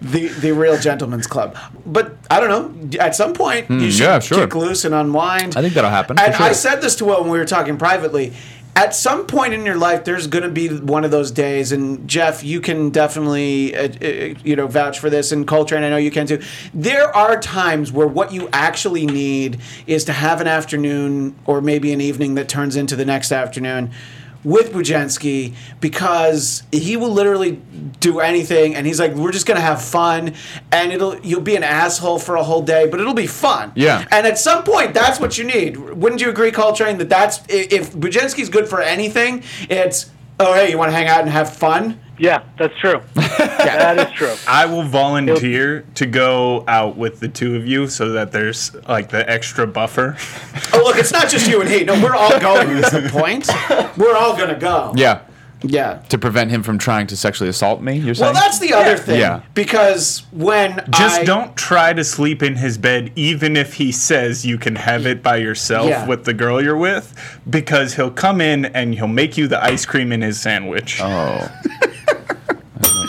The the real gentleman's club. But, I don't know, at some point, mm, you should yeah, sure. kick loose and unwind. I think that'll happen. And sure. I said this to Will when we were talking privately. at some point in your life, there's going to be one of those days, and Jeff, you can definitely, uh, uh, you know, vouch for this, and Coltrane, I know you can too. There are times where what you actually need is to have an afternoon or maybe an evening that turns into the next afternoon with Bujanski, because he will literally do anything, and he's like, we're just going to have fun, and it'll you'll be an asshole for a whole day, but it'll be fun. Yeah. And at some point, that's what you need. Wouldn't you agree, Coltrane, that that's, if Bujanski's good for anything, it's, oh, hey, you want to hang out and have fun? Yeah, that's true. Yeah, that is true. I will volunteer to go out with the two of you so that there's, like, the extra buffer. Oh, look, it's not just you and he. No, we're all going at some point. We're all going to go. Yeah. Yeah. To prevent him from trying to sexually assault me, you're saying? Well, that's the other yeah. thing. Yeah. Because when Just I... don't try to sleep in his bed, even if he says you can have it by yourself yeah. with the girl you're with, because he'll come in and he'll make you the ice cream in his sandwich. Oh.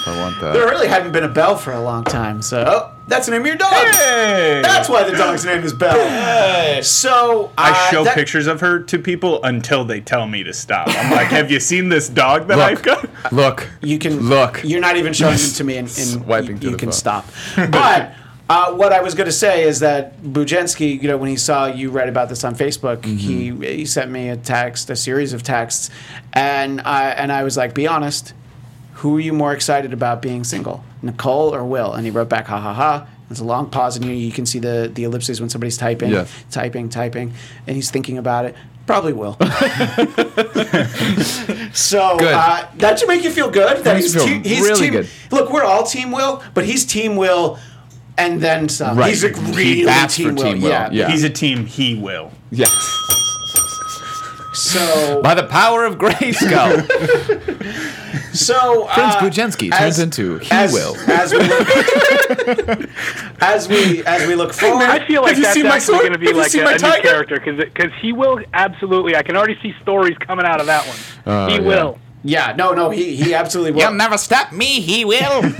I want that. There really hadn't been a Bell for a long time, so oh, that's the name of your dog. Hey! That's why the dog's name is Bell. Hey! So uh, I show that... pictures of her to people until they tell me to stop. I'm like, have you seen this dog that look, I've got? Look, you can look. You're not even showing them to me, and, and wiping you, you can phone. Stop. But uh, what I was going to say is that Bujanski, you know, when he saw you write about this on Facebook, mm-hmm. he he sent me a text, a series of texts, and I and I was like, be honest. Who are you more excited about being single, Nicole or Will? And he wrote back, ha, ha, ha. There's a long pause in here. You can see the, the ellipses when somebody's typing, yeah. typing, typing. And he's thinking about it. Probably Will. so uh, that should make you feel good. That he's, te- he's really team. Good. Look, we're all Team Will, but he's Team Will and then some. Right. He's a really he team, team Will. Team Will. Yeah. Yeah. He's a team he will. Yes. Yeah. So by the power of Grayskull. So uh, Prince Bujanski turns as, into he as, will. As we, look, as we as we look forward, I feel like that's actually going to be like a, a new character because he will absolutely. I can already see stories coming out of that one. Uh, he yeah. will. Yeah. No. No. He he absolutely will. You'll never stop me. He will.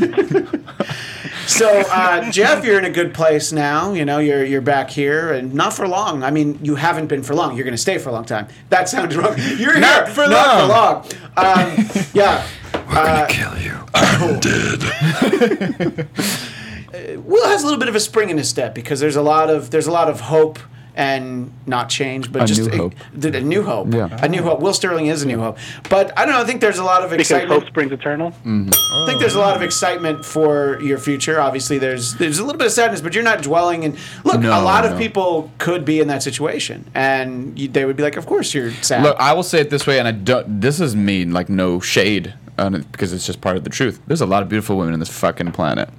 So, uh, Jeff, you're in a good place now. You know, you're you're back here, and not for long. I mean, you haven't been for long. You're going to stay for a long time. That sounded wrong. You're not here for not long. for long. Um, yeah. We're uh, going to kill you. I'm dead. Will has a little bit of a spring in his step because there's a lot of there's a lot of hope and not change, but a just new a, a, a new hope. Yeah. A new hope. Will Sterling is a new hope. But I don't know. I think there's a lot of excitement. Because hope springs eternal? Mm-hmm. Oh. I think there's a lot of excitement for your future. Obviously, there's there's a little bit of sadness, but you're not dwelling in... Look, no, a lot no. of people could be in that situation, and you, they would be like, of course you're sad. Look, I will say it this way, and I don't, this is mean, like no shade, um, because it's just part of the truth. There's a lot of beautiful women on this fucking planet.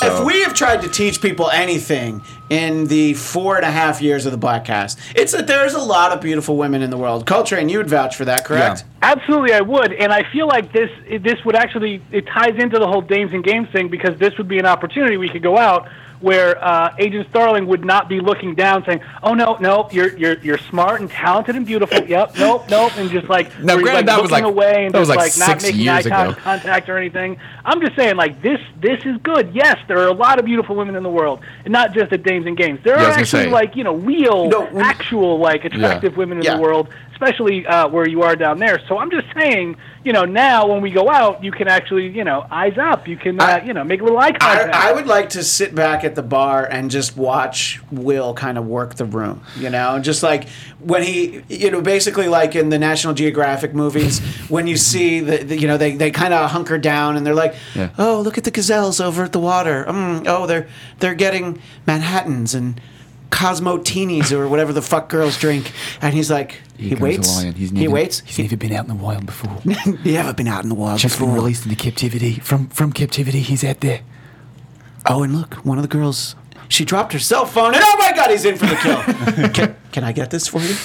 So. If we have tried to teach people anything in the four and a half years of the Blackcast, it's that there's a lot of beautiful women in the world. Coltrane, you would vouch for that, correct? Yeah. Absolutely, I would. And I feel like this this would actually, it ties into the whole Dames and Games thing because this would be an opportunity we could go out where uh, Agent Starling would not be looking down saying, oh, no, no, you're you're you're smart and talented and beautiful. Yep, nope, nope. And just like, now, granted, like that looking was like, away and that just was like, like not making eye ago. contact or anything. I'm just saying, like, this this is good. Yes, there are a lot of beautiful women in the world, and not just at Dames and Games. There yeah, are actually, say, like, you know, real, no, actual, like, attractive yeah, women in yeah. the world, especially uh, where you are down there. So I'm just saying, you know, now when we go out, you can actually, you know, eyes up. You can, uh, I, you know, make a little eye contact. I, I would like to sit back at the bar and just watch Will kind of work the room, you know? Just like when he, you know, basically like in the National Geographic movies, when you see, the, the you know, they, they kind of hunker down and they're like, yeah. oh, look at the gazelles over at the water. Mm, oh, they're they're getting Manhattans and Cosmotinis or whatever the fuck girls drink. And he's like, He, he waits. He's never, he waits. He's never been out in the wild before. He never been out in the wild Just before. Just been released into captivity. From from captivity, he's out there. Oh, and look, one of the girls, she dropped her cell phone, and oh my God, he's in for the kill. can, can I get this for you?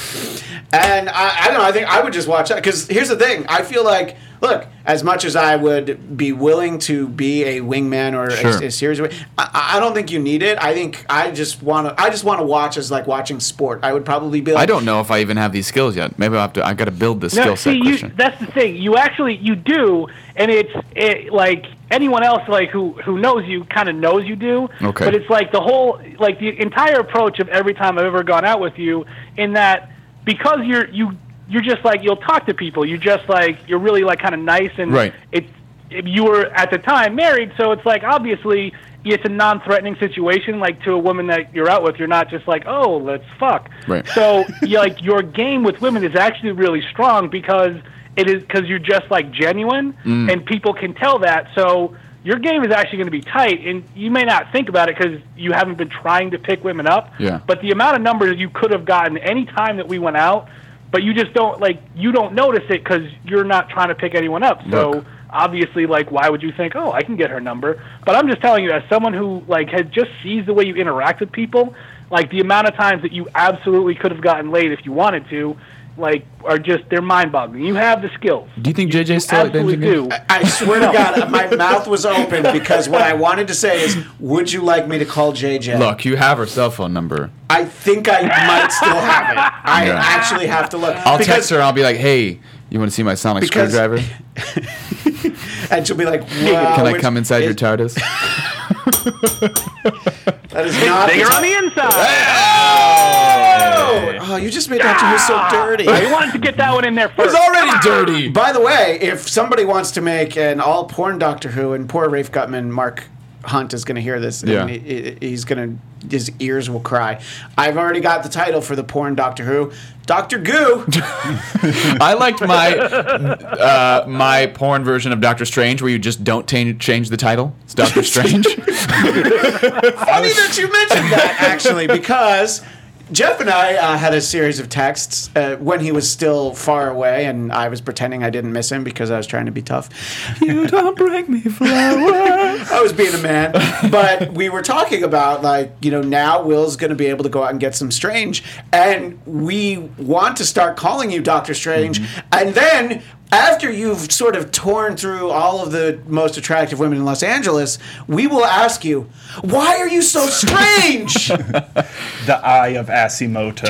And I, I don't know. I think I would just watch that because here's the thing. I feel like, look, as much as I would be willing to be a wingman or sure. a, a series of, I, I don't think you need it. I think I just want to. I just want to watch as like watching sport. I would probably be. Like, I don't know if I even have these skills yet. Maybe I have to. I got to build this no, skill set. See, you, that's the thing. You actually you do, and it's it, like anyone else like who who knows you kind of knows you do. Okay. But it's like the whole like the entire approach of every time I've ever gone out with you in that. Because you're you you're just like, you'll talk to people. You're just like, you're really like kind of nice. And right. it, it, you were at the time married. So it's like, obviously it's a non-threatening situation. Like to a woman that you're out with, you're not just like, oh, let's fuck. Right. So you like your game with women is actually really strong because it is, cause you're just like genuine mm. and people can tell that. So your game is actually going to be tight, and you may not think about it because you haven't been trying to pick women up. Yeah. But the amount of numbers you could have gotten any time that we went out, but you just don't like you don't notice it because you're not trying to pick anyone up. So Look. obviously, like, why would you think, oh, I can get her number? But I'm just telling you, as someone who like has just sees the way you interact with people, like the amount of times that you absolutely could have gotten laid if you wanted to. Like, are just, they're mind-boggling. You have the skills. Do you think J J's still at Benjamin? Do. I, I swear to God, my mouth was open because what I wanted to say is, would you like me to call J J? Look, you have her cell phone number. I think I might still have it. I yeah. actually have to look. I'll because, text her and I'll be like, hey, you want to see my sonic because, screwdriver? And she'll be like, wow. Can I come inside it, your TARDIS? That is not... Bigger on the inside! Hey! Oh, you just made that ah, so dirty. I wanted to get that one in there first. It was already ah. dirty. By the way, if somebody wants to make an all-porn Doctor Who, and poor Rafe Gutman, Mark Hunt is going to hear this, yeah. and he, he's going to, his ears will cry. I've already got the title for the porn Doctor Who, Doctor Goo. I liked my uh, my porn version of Doctor Strange, where you just don't t- change the title. It's Doctor Strange. Funny that you mentioned that, actually, because... Jeff and I uh, had a series of texts uh, when he was still far away, and I was pretending I didn't miss him because I was trying to be tough. You don't bring me flowers. I was being a man. But we were talking about, like, you know, now Will's going to be able to go out and get some Strange, and we want to start calling you Doctor Strange, mm-hmm. and then... After you've sort of torn through all of the most attractive women in Los Angeles, we will ask you, why are you so strange? The eye of Asimoto.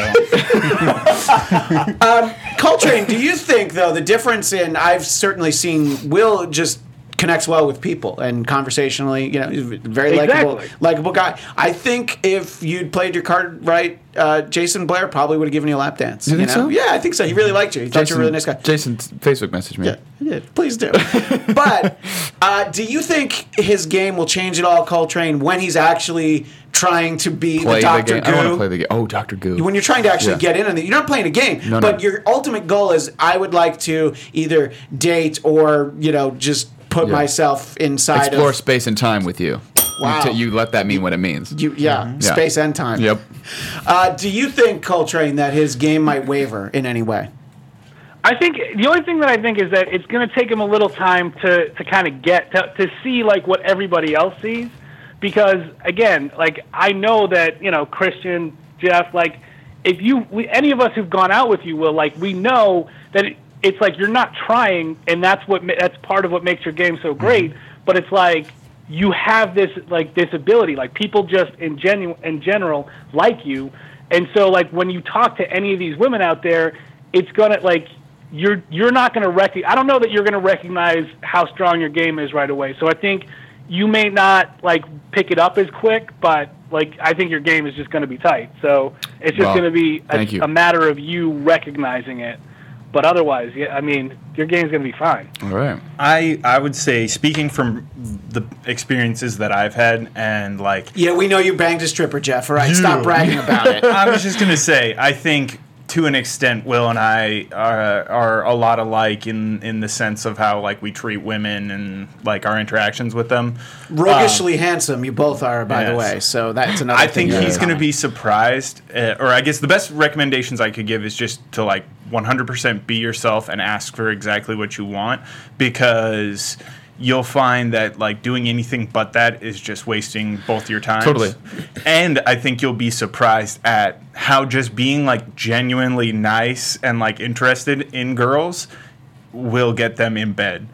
um, Coltrane, do you think, though, the difference in... I've certainly seen Will just connects well with people and conversationally, you know, very exactly. likable, likable guy. I think if you'd played your card right, uh, Jason Blair probably would have given you a lap dance. You, you think know? So? Yeah, I think so. He really liked you. He Jason, thought you were a really nice guy. Jason, Facebook messaged me. Yeah, yeah, please do. But uh, do you think his game will change at all, Coltrane, when he's actually trying to be play the Doctor the Goo? I want to play the game. Oh, Doctor Goo. When you're trying to actually yeah. get in on it, you're not playing a game. No, but no. your ultimate goal is, I would like to either date or, you know, just put yeah. myself inside Explore of... space and time with you. Wow. You, t- you let that mean what it means. You, yeah, mm-hmm. space yeah. and time. Yep. Uh, do you think, Coltrane, that his game might waver in any way? I think the only thing that I think is that it's going to take him a little time to, to kind of get, to, to see like what everybody else sees. Because, again, like I know that, you know, Christian, Jeff, like if you, we, any of us who've gone out with you, Will, like we know that... It, It's like you're not trying, and that's what that's part of what makes your game so great. But it's like you have this like this ability, like people just in genu- in general like you, and so like when you talk to any of these women out there, it's gonna like you're you're not gonna rec- I don't know that you're gonna recognize how strong your game is right away. So I think you may not like pick it up as quick, but like I think your game is just gonna be tight. So it's just well, gonna be a, a matter of you recognizing it. But otherwise, yeah, I mean, your game's going to be fine. All right. I, I would say, speaking from the experiences that I've had and, like... Yeah, we know you banged a stripper, Jeff. All right, you. Stop bragging about it. I was just going to say, I think, to an extent, Will and I are, are a lot alike in, in the sense of how, like, we treat women and, like, our interactions with them. Roguishly um, handsome, you both are, by yes. the way. So that's another I thing. I think he's going to be surprised. Uh, or I guess the best recommendations I could give is just to, like, one hundred percent be yourself and ask for exactly what you want, because you'll find that like doing anything but that is just wasting both your time. Totally. And I think you'll be surprised at how just being like genuinely nice and like interested in girls will get them in bed.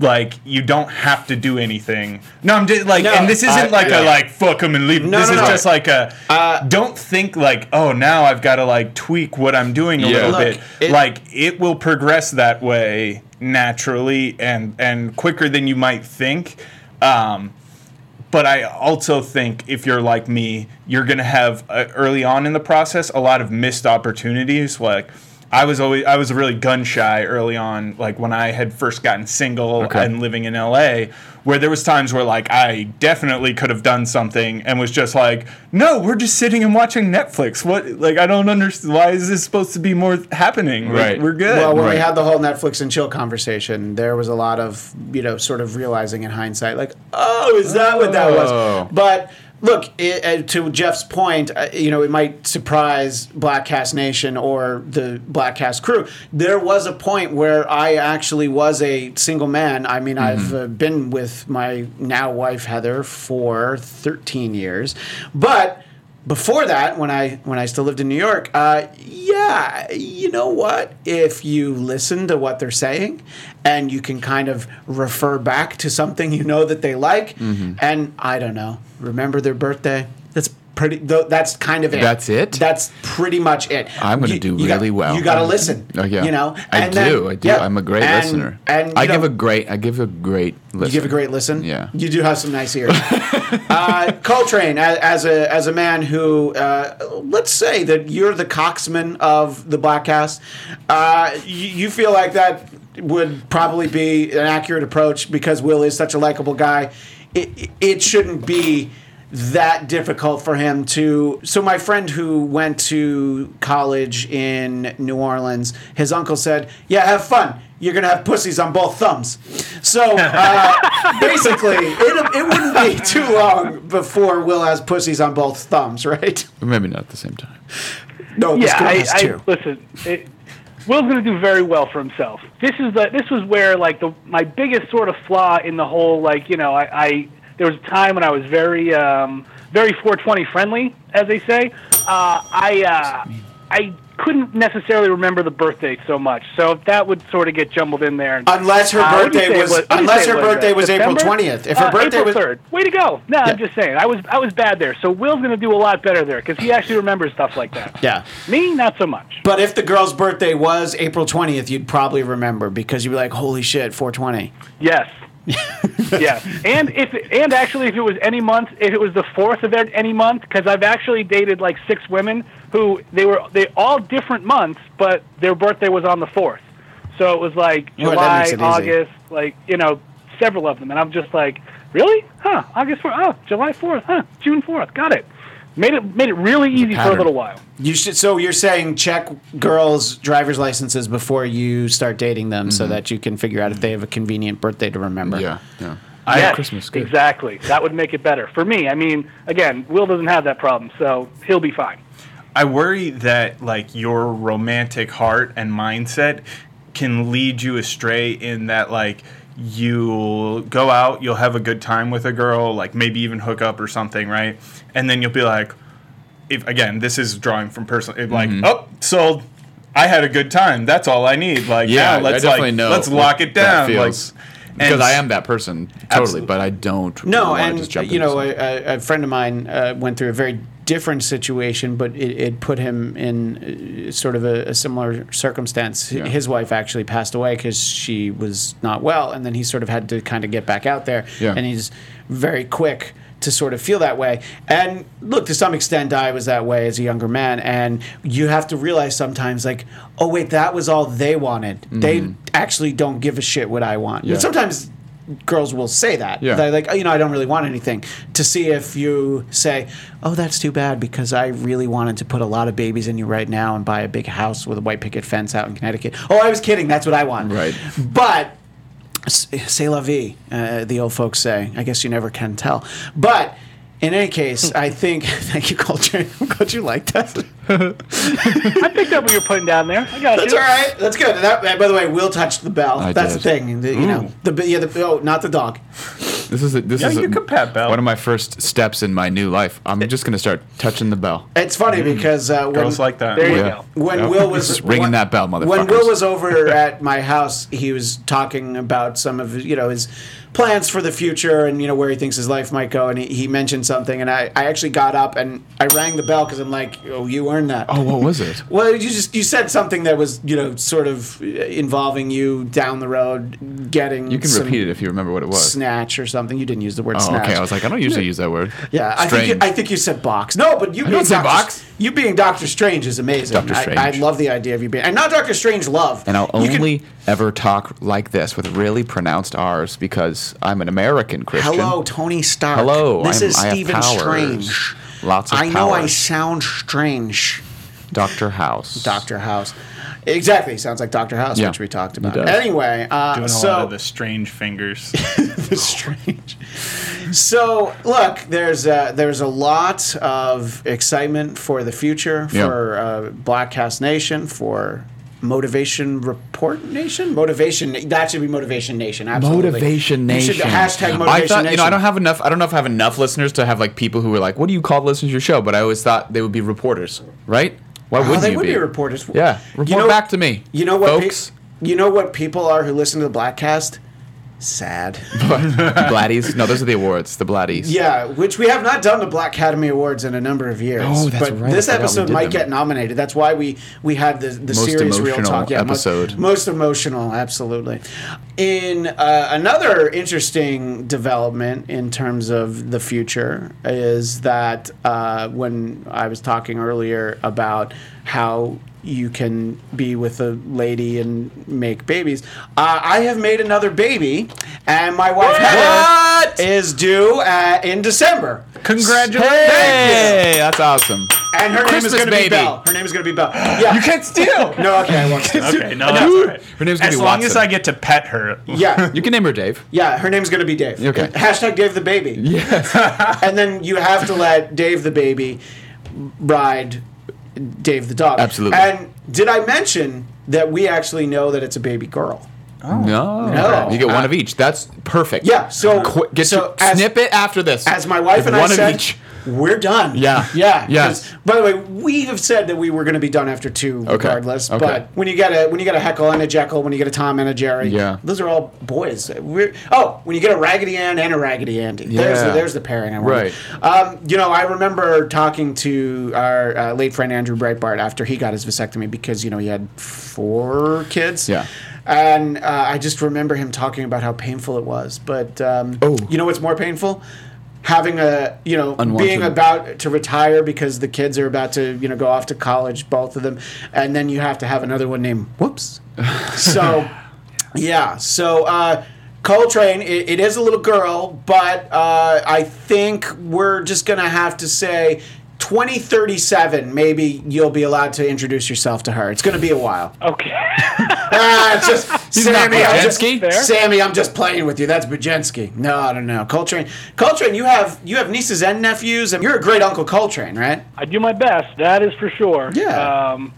Like, you don't have to do anything. No, I'm just, like, no, and this isn't I, like I, a, yeah. like, fuck them and leave them. No, this no, is no. just like a, uh, don't think, like, oh, now I've got to, like, tweak what I'm doing a yeah. little Look, bit. It, like, it will progress that way naturally and, and quicker than you might think. Um, but I also think if you're like me, you're going to have, uh, early on in the process, a lot of missed opportunities. Like, I was always I was really gun shy early on, like when I had first gotten single okay. and living in L A, where there was times where like I definitely could have done something and was just like, no, we're just sitting and watching Netflix. What, like, I don't understand, why is this supposed to be more happening? Like, right. We're good. Well, when right. we had the whole Netflix and chill conversation, there was a lot of, you know, sort of realizing in hindsight, like, oh, is that oh. what that was? But look, it, uh, to Jeff's point, uh, you know, it might surprise Black Cast Nation or the Black Cast crew. There was a point where I actually was a single man. I mean, mm-hmm. I've uh, been with my now wife, Heather, for thirteen years. But before that, when I when I still lived in New York, uh, yeah, you know what? If you listen to what they're saying and you can kind of refer back to something you know that they like, mm-hmm. and I don't know. Remember their birthday. That's pretty. Th- that's kind of it. That's it. That's pretty much it. I'm going to do you really got, well. You got to listen. Oh yeah. You know. And I then, do. I do. Yeah. I'm a great and, listener. And I know, give a great. I give a great. Listen. You give a great listen. Yeah. You do have some nice ears. uh, Coltrane, as, as a as a man who, uh, let's say that you're the coxman of the Black Cast. Uh, you, you feel like that would probably be an accurate approach because Will is such a likable guy. It, it shouldn't be that difficult for him to... So my friend who went to college in New Orleans, his uncle said, yeah, have fun. You're going to have pussies on both thumbs. So uh, basically, it, it wouldn't be too long before Will has pussies on both thumbs, right? Maybe not at the same time. No, yeah, I, I, listen, it, Will's going to do very well for himself. This is the, this was where like the my biggest sort of flaw in the whole, like, you know, I... I there was a time when I was very, um, very four twenty friendly, as they say. Uh, I uh, I couldn't necessarily remember the birthday so much, so that would sort of get jumbled in there. Unless her uh, birthday was, was unless her was, birthday was December? April twentieth. If her uh, birthday April was April third, way to go! No, yeah. I'm just saying, I was I was bad there. So Will's going to do a lot better there because he actually remembers stuff like that. Yeah, me not so much. But if the girl's birthday was April twentieth, you'd probably remember because you'd be like, holy shit, four twenty. Yes. Yeah, and if and actually, if it was any month, if it was the fourth of any month, because I've actually dated like six women who they were they all different months, but their birthday was on the fourth, so it was like July, oh, August, easy. Like you know, several of them, and I'm just like, really? Huh? August fourth? Oh, July fourth? Huh? June fourth? Got it. Made it made it really easy for a little while. You should. So you're saying check girls' driver's licenses before you start dating them, mm-hmm. so that you can figure out if they have a convenient birthday to remember. Yeah, yeah. I yes, have Christmas. Good. Exactly. That would make it better for me. I mean, again, Will doesn't have that problem, so he'll be fine. I worry that like your romantic heart and mindset can lead you astray in that like. You'll go out, you'll have a good time with a girl, like maybe even hook up or something, right? And then you'll be like, if again, this is drawing from personal, like, mm-hmm. oh, sold. I had a good time. That's all I need. Like, yeah, now let's I like let's lock it down. Like, because I am that person totally, absolutely. But I don't. No, really and just jump you know, a, a friend of mine uh, went through a very different situation, but it, it put him in sort of a, a similar circumstance. Yeah. His wife actually passed away because she was not well, and then he sort of had to kind of get back out there, yeah. and he's very quick to sort of feel that way. And look, to some extent, I was that way as a younger man, and you have to realize sometimes, like, oh, wait, that was all they wanted. Mm-hmm. They actually don't give a shit what I want. Yeah. Sometimes girls will say that. Yeah. They're like, oh, you know, I don't really want anything. To see if you say, oh, that's too bad because I really wanted to put a lot of babies in you right now and buy a big house with a white picket fence out in Connecticut. Oh, I was kidding. That's what I want. Right. But c'est la vie, uh, the old folks say. I guess you never can tell. But in any case, I think... Thank you, Coltrane. I'm glad you liked that. I picked up what you're putting down there. I got That's you. All right. That's good. That, by the way, Will touched the bell. I That's did. The thing. The, you know, the, yeah, the, oh, not the dog. This is a, this yeah, is you a, can pat bell. One of my first steps in my new life. I'm it, just going to start touching the bell. It's funny because uh, when, girls like that. There you yeah. go. When yeah. Will was ringing when, that bell, motherfuckers. When Will was over at my house, he was talking about some of you know his plans for the future and you know where he thinks his life might go, and he, he mentioned something, and I, I actually got up and I rang the bell because I'm like, oh, you earned that. Oh, what was it? Well, you just you said something that was you know sort of involving you down the road getting. You can some repeat it if you remember what it was. Snatch or something. You didn't use the word oh, snatch. Okay, I was like, I don't usually use that word. Yeah, I think, you, I think you said box. No, but you I didn't say box. you being Doctor Strange is amazing. Doctor Strange. I, I love the idea of you being, and not Doctor Strange love. And I'll only can, ever talk like this with really pronounced R's because I'm an American Christian. Hello, Tony Stark. Hello, this I'm, is Stephen Strange. Lots of I powers. know I sound strange. Doctor House. Doctor House. Exactly. Sounds like Doctor House, yeah, which we talked about. Anyway, uh, doing a so, lot of the strange fingers. The strange. So look, there's a, there's a lot of excitement for the future for yep. uh, Black Cast Nation, for Motivation Report Nation? Motivation. That should be Motivation Nation. Absolutely. Motivation Nation. You should hashtag Motivation I thought, Nation. You know, I don't have enough. I don't know if I have enough listeners to have like people who are like, "What do you call listeners to your show?" But I always thought they would be reporters, right? Why wouldn't oh, they you would be? be reporters. Yeah, report you know, back to me. You know what? Folks? Pe- you know what people are who listen to the Blackcast? Sad. Blatties. No, those are the awards. The Blatties. Yeah, which we have not done the Black Academy Awards in a number of years. Oh, that's but right. This episode might them. get nominated. That's why we, we had the, the most series Real Talk yeah, episode. Most, most emotional, absolutely. In uh, another interesting development in terms of the future is that uh, when I was talking earlier about how you can be with a lady and make babies. Uh, I have made another baby, and my wife Heather is due uh, in December. Congratulations! Hey, that's awesome. And her Christmas name is going to be Belle. Her name is going to be Belle. Yeah. You can't steal. No, okay, I won't. Okay, no, that's all right. Her name's going to be Watson. As long as I get to pet her. Yeah, you can name her Dave. Yeah, her name's going to be Dave. Okay. Hashtag Dave the baby. Yes. And then you have to let Dave the baby ride Dave the dog. Absolutely. And did I mention that we actually know that it's a baby girl? Oh. No. No. You get one uh, of each. That's perfect. Yeah. So, Qu- get so your, as, snip it after this. As my wife With and I said, each. we're done. Yeah. Yeah. Yes. By the way, we have said that we were going to be done after two okay. regardless. Okay. But when you get a when you get a Heckle and a Jekyll, when you get a Tom and a Jerry, yeah. those are all boys. We're, oh, when you get a Raggedy Ann and a Raggedy Andy, yeah. there's, the, there's the pairing. I right. Um, you know, I remember talking to our uh, late friend Andrew Breitbart after he got his vasectomy because, you know, he had four kids. Yeah. And uh, I just remember him talking about how painful it was. But um, oh. you know what's more painful? Having a, you know, Unwanted. being about to retire because the kids are about to, you know, go off to college, both of them. And then you have to have another one named Whoops. So, yeah. So, uh, Coltrane, it, it is a little girl, but uh, I think we're just going to have to say twenty thirty-seven, maybe you'll be allowed to introduce yourself to her. It's going to be a while. Okay. ah, it's just Sammy. I'm just, Sammy, I'm just playing with you. That's Bujensky. No, I don't know. Coltrane, Coltrane, you have you have nieces and nephews, and you're a great Uncle Coltrane, right? I do my best. That is for sure. Yeah. Um,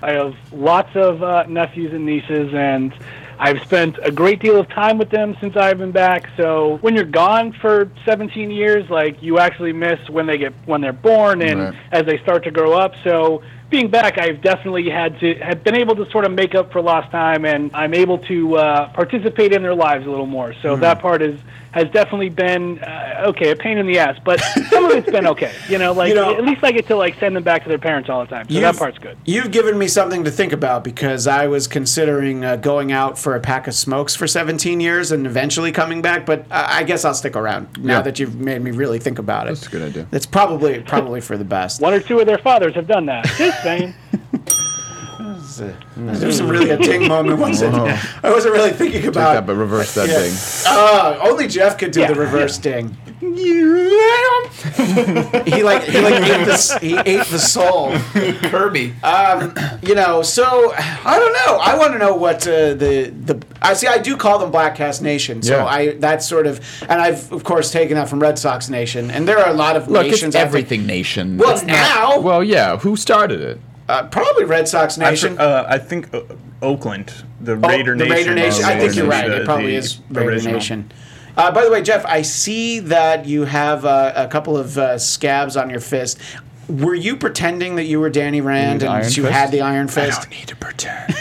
I have lots of uh, nephews and nieces, and I've spent a great deal of time with them since I've been back. So when you're gone for seventeen years, like you actually miss when they get when they're born and right. as they start to grow up. So being back, I've definitely had to have been able to sort of make up for lost time, and I'm able to uh, participate in their lives a little more. So mm. that part is has definitely been uh, okay, a pain in the ass, but some of it's been okay. You know, like you know, at least I get to like send them back to their parents all the time. So that part's good. You've given me something to think about because I was considering uh, going out for a pack of smokes for seventeen years and eventually coming back, but I, I guess I'll stick around now yeah. that you've made me really think about it. That's a good idea. It's probably probably for the best. One or two of their fathers have done that. Just saying. There was some really a ding moment, wasn't it? I wasn't really thinking about that, but reverse that yeah. ding. Uh, only Jeff could do yeah. the reverse yeah. ding. he like he like ate the he ate the soul. Kirby. Um, you know, so I don't know. I want to know what uh, the the I see. I do call them Black Cast Nation. So yeah. I that's sort of, and I've of course taken that from Red Sox Nation. And there are a lot of Look, nations. It's everything think, nation. Well, it's now. Not, well, yeah. Who started it? Uh, probably Red Sox Nation. I, uh, I think uh, Oakland, the Raider oh, Nation. The Raider Nation. I think you're right. It probably is Raider original. Nation. Uh, by the way, Jeff, I see that you have uh, a couple of uh, scabs on your fist. Were you pretending that you were Danny Rand and you fist? had the Iron Fist? I don't need to pretend.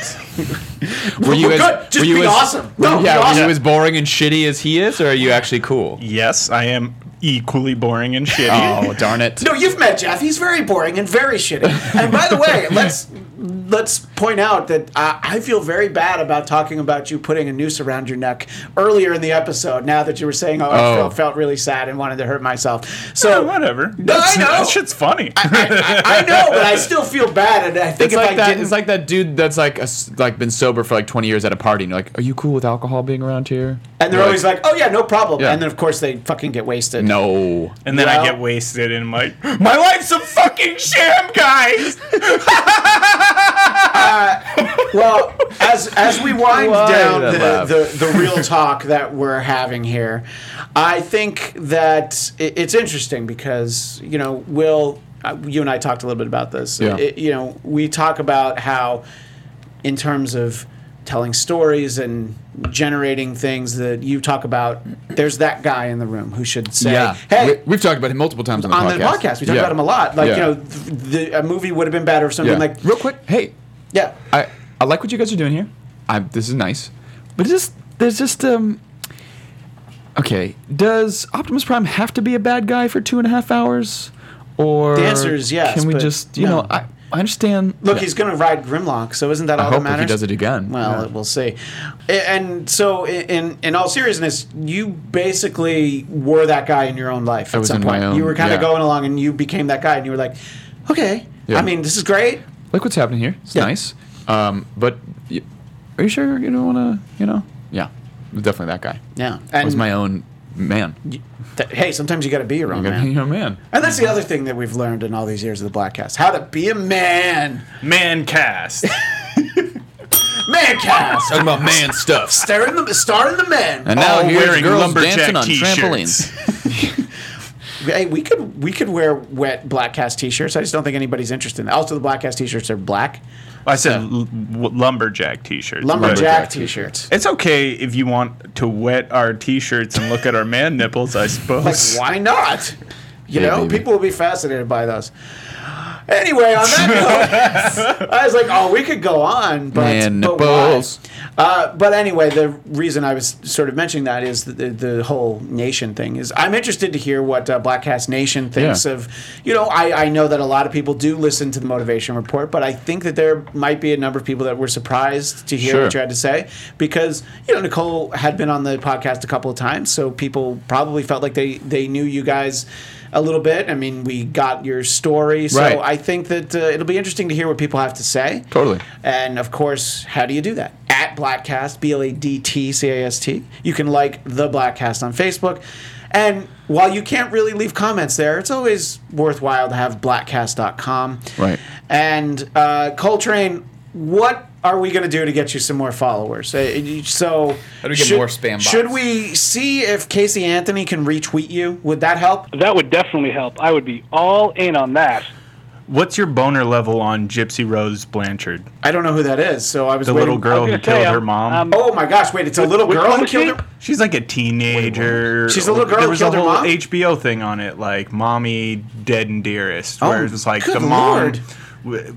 were you as, good. Just were you be as, awesome. No, yeah, be awesome. Were you as boring and shitty as he is, or are you actually cool? Yes, I am. Equally boring and shitty. Oh, darn it. No, you've met Jeff. He's very boring and very shitty. And by the way, let's let's point out that uh, I feel very bad about talking about you putting a noose around your neck earlier in the episode, now that you were saying, oh, I oh. felt really sad and wanted to hurt myself. So yeah, whatever. No, I know. That shit's funny. I, I, I, I know, but I still feel bad. And I think it's if like I that, didn't... It's like that dude that's like a, like been sober for like twenty years at a party, and you're like, are you cool with alcohol being around here? And they're, they're always like, like, oh, yeah, no problem. Yeah. And then, of course, they fucking get wasted. No. And then well, I get wasted and I'm like, my life's a fucking sham, guys. Uh, well, as as we wind Why down the, the, the real talk that we're having here, I think that it, it's interesting because, you know, Will, uh, you and I talked a little bit about this. Yeah. It, you know, we talk about how in terms of telling stories and generating things that you talk about, there's that guy in the room who should say, yeah. hey. We, we've talked about him multiple times on the on podcast. On the podcast. We talk yeah. about him a lot. Like, yeah. you know, the, a movie would have been better if someone yeah. like, real quick, hey. Yeah, I, I like what you guys are doing here. I this is nice, but just there's just um. Okay, does Optimus Prime have to be a bad guy for two and a half hours? Or the answer is yes. Can we just you no. know I, I understand. Look, yeah. he's going to ride Grimlock, so isn't that all I hope that matters? If he does it again. Well, yeah. we'll see. And so, in in all seriousness, you basically were that guy in your own life. I at was some in point. my own. You were kind yeah. of going along, and you became that guy, and you were like, okay, yeah. I mean, this is great. Like what's happening here. It's yeah. nice. Um, but y- are you sure you don't want to, you know? Yeah. Definitely that guy. Yeah. And I was my own man. Y- th- hey, sometimes you got to be your own you gotta man. Be your man. And that's the other thing that we've learned in all these years of the Blackcast. How to be a man. Man cast. Man cast. Talking about man stuff. Starring the, starring the men. And now all here's girls dancing on t-shirts. Trampolines. Hey, we could we could wear wet Blackcast t-shirts. I just don't think anybody's interested in that. Also, the Blackcast t-shirts are black. Well, I said so. l- lumberjack t-shirts. Lumberjack, lumberjack t-shirts. t-shirts. It's okay if you want to wet our t-shirts and look at our man nipples, I suppose. Like, why not? You yeah, know, baby. People will be fascinated by those. Anyway, on that note, I was like, oh, we could go on, but man but nipples. Uh, but anyway, the reason I was sort of mentioning that is the, the, the whole nation thing. Is I'm interested to hear what uh, Blackcast Nation thinks yeah. of, you know, I, I know that a lot of people do listen to the Motivation Report, but I think that there might be a number of people that were surprised to hear sure. what you had to say because, you know, Nicole had been on the podcast a couple of times, so people probably felt like they, they knew you guys a little bit. I mean, we got your story, so right. I think that uh, it'll be interesting to hear what people have to say. Totally. And, of course, how do you do that? At Blackcast, B L A D T C A S T. You can like The Blackcast on Facebook. And while you can't really leave comments there, it's always worthwhile to have blackcast dot com. Right. And, uh, Coltrane, what are we going to do to get you some more followers? Uh, so How do we get should, more spam bots? Should we see if Casey Anthony can retweet you? Would that help? That would definitely help. I would be all in on that. What's your boner level on Gypsy Rose Blanchard? I don't know who that is, so I was the waiting. Little girl who killed I'm, her mom. Um, oh my gosh! Wait, it's a little girl who killed her. She's like a teenager. Wait, She's a little girl who killed her mom. There was a whole H B O thing on it, like "Mommy Dead and Dearest," where oh, it's like good the mom. Lord.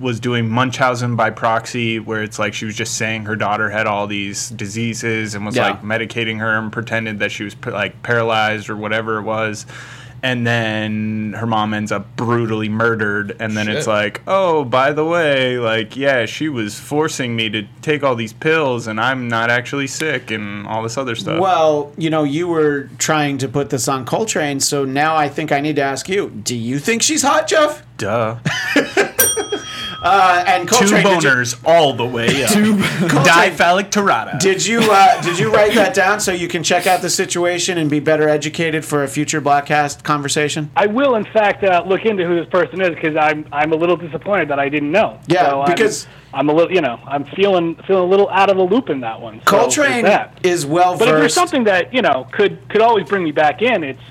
Was doing Munchausen by proxy, where it's like she was just saying her daughter had all these diseases and was yeah. like medicating her and pretended that she was like paralyzed or whatever it was, and then her mom ends up brutally murdered, and then Shit. It's like, oh, by the way, like yeah, she was forcing me to take all these pills, and I'm not actually sick, and all this other stuff. Well, you know, you were trying to put this on Coltrane, so now I think I need to ask you: do you think she's hot, Jeff? Duh. Uh, and Coltrane, two boners you, all the way up. Two diphthalic tirada. Did you uh, did you write that down so you can check out the situation and be better educated for a future Blackcast conversation? I will, in fact, uh, look into who this person is because I'm I'm a little disappointed that I didn't know. Yeah, so because. I'm, I'm a little, you know, I'm feeling feeling a little out of the loop in that one. So Coltrane that. is well versed. But if there's something that you know could could always bring me back in, it's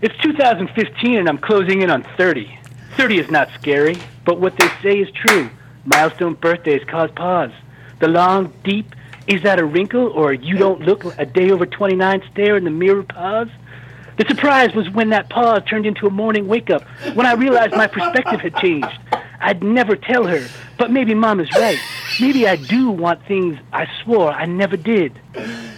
it's two thousand fifteen and I'm closing in on thirty. thirty is not scary, but what they say is true. Milestone birthdays cause pause. The long, deep, is that a wrinkle or you don't look a day over twenty-nine stare in the mirror pause? The surprise was when that pause turned into a morning wake-up, when I realized my perspective had changed. I'd never tell her, but maybe Mom is right. Maybe I do want things I swore I never did.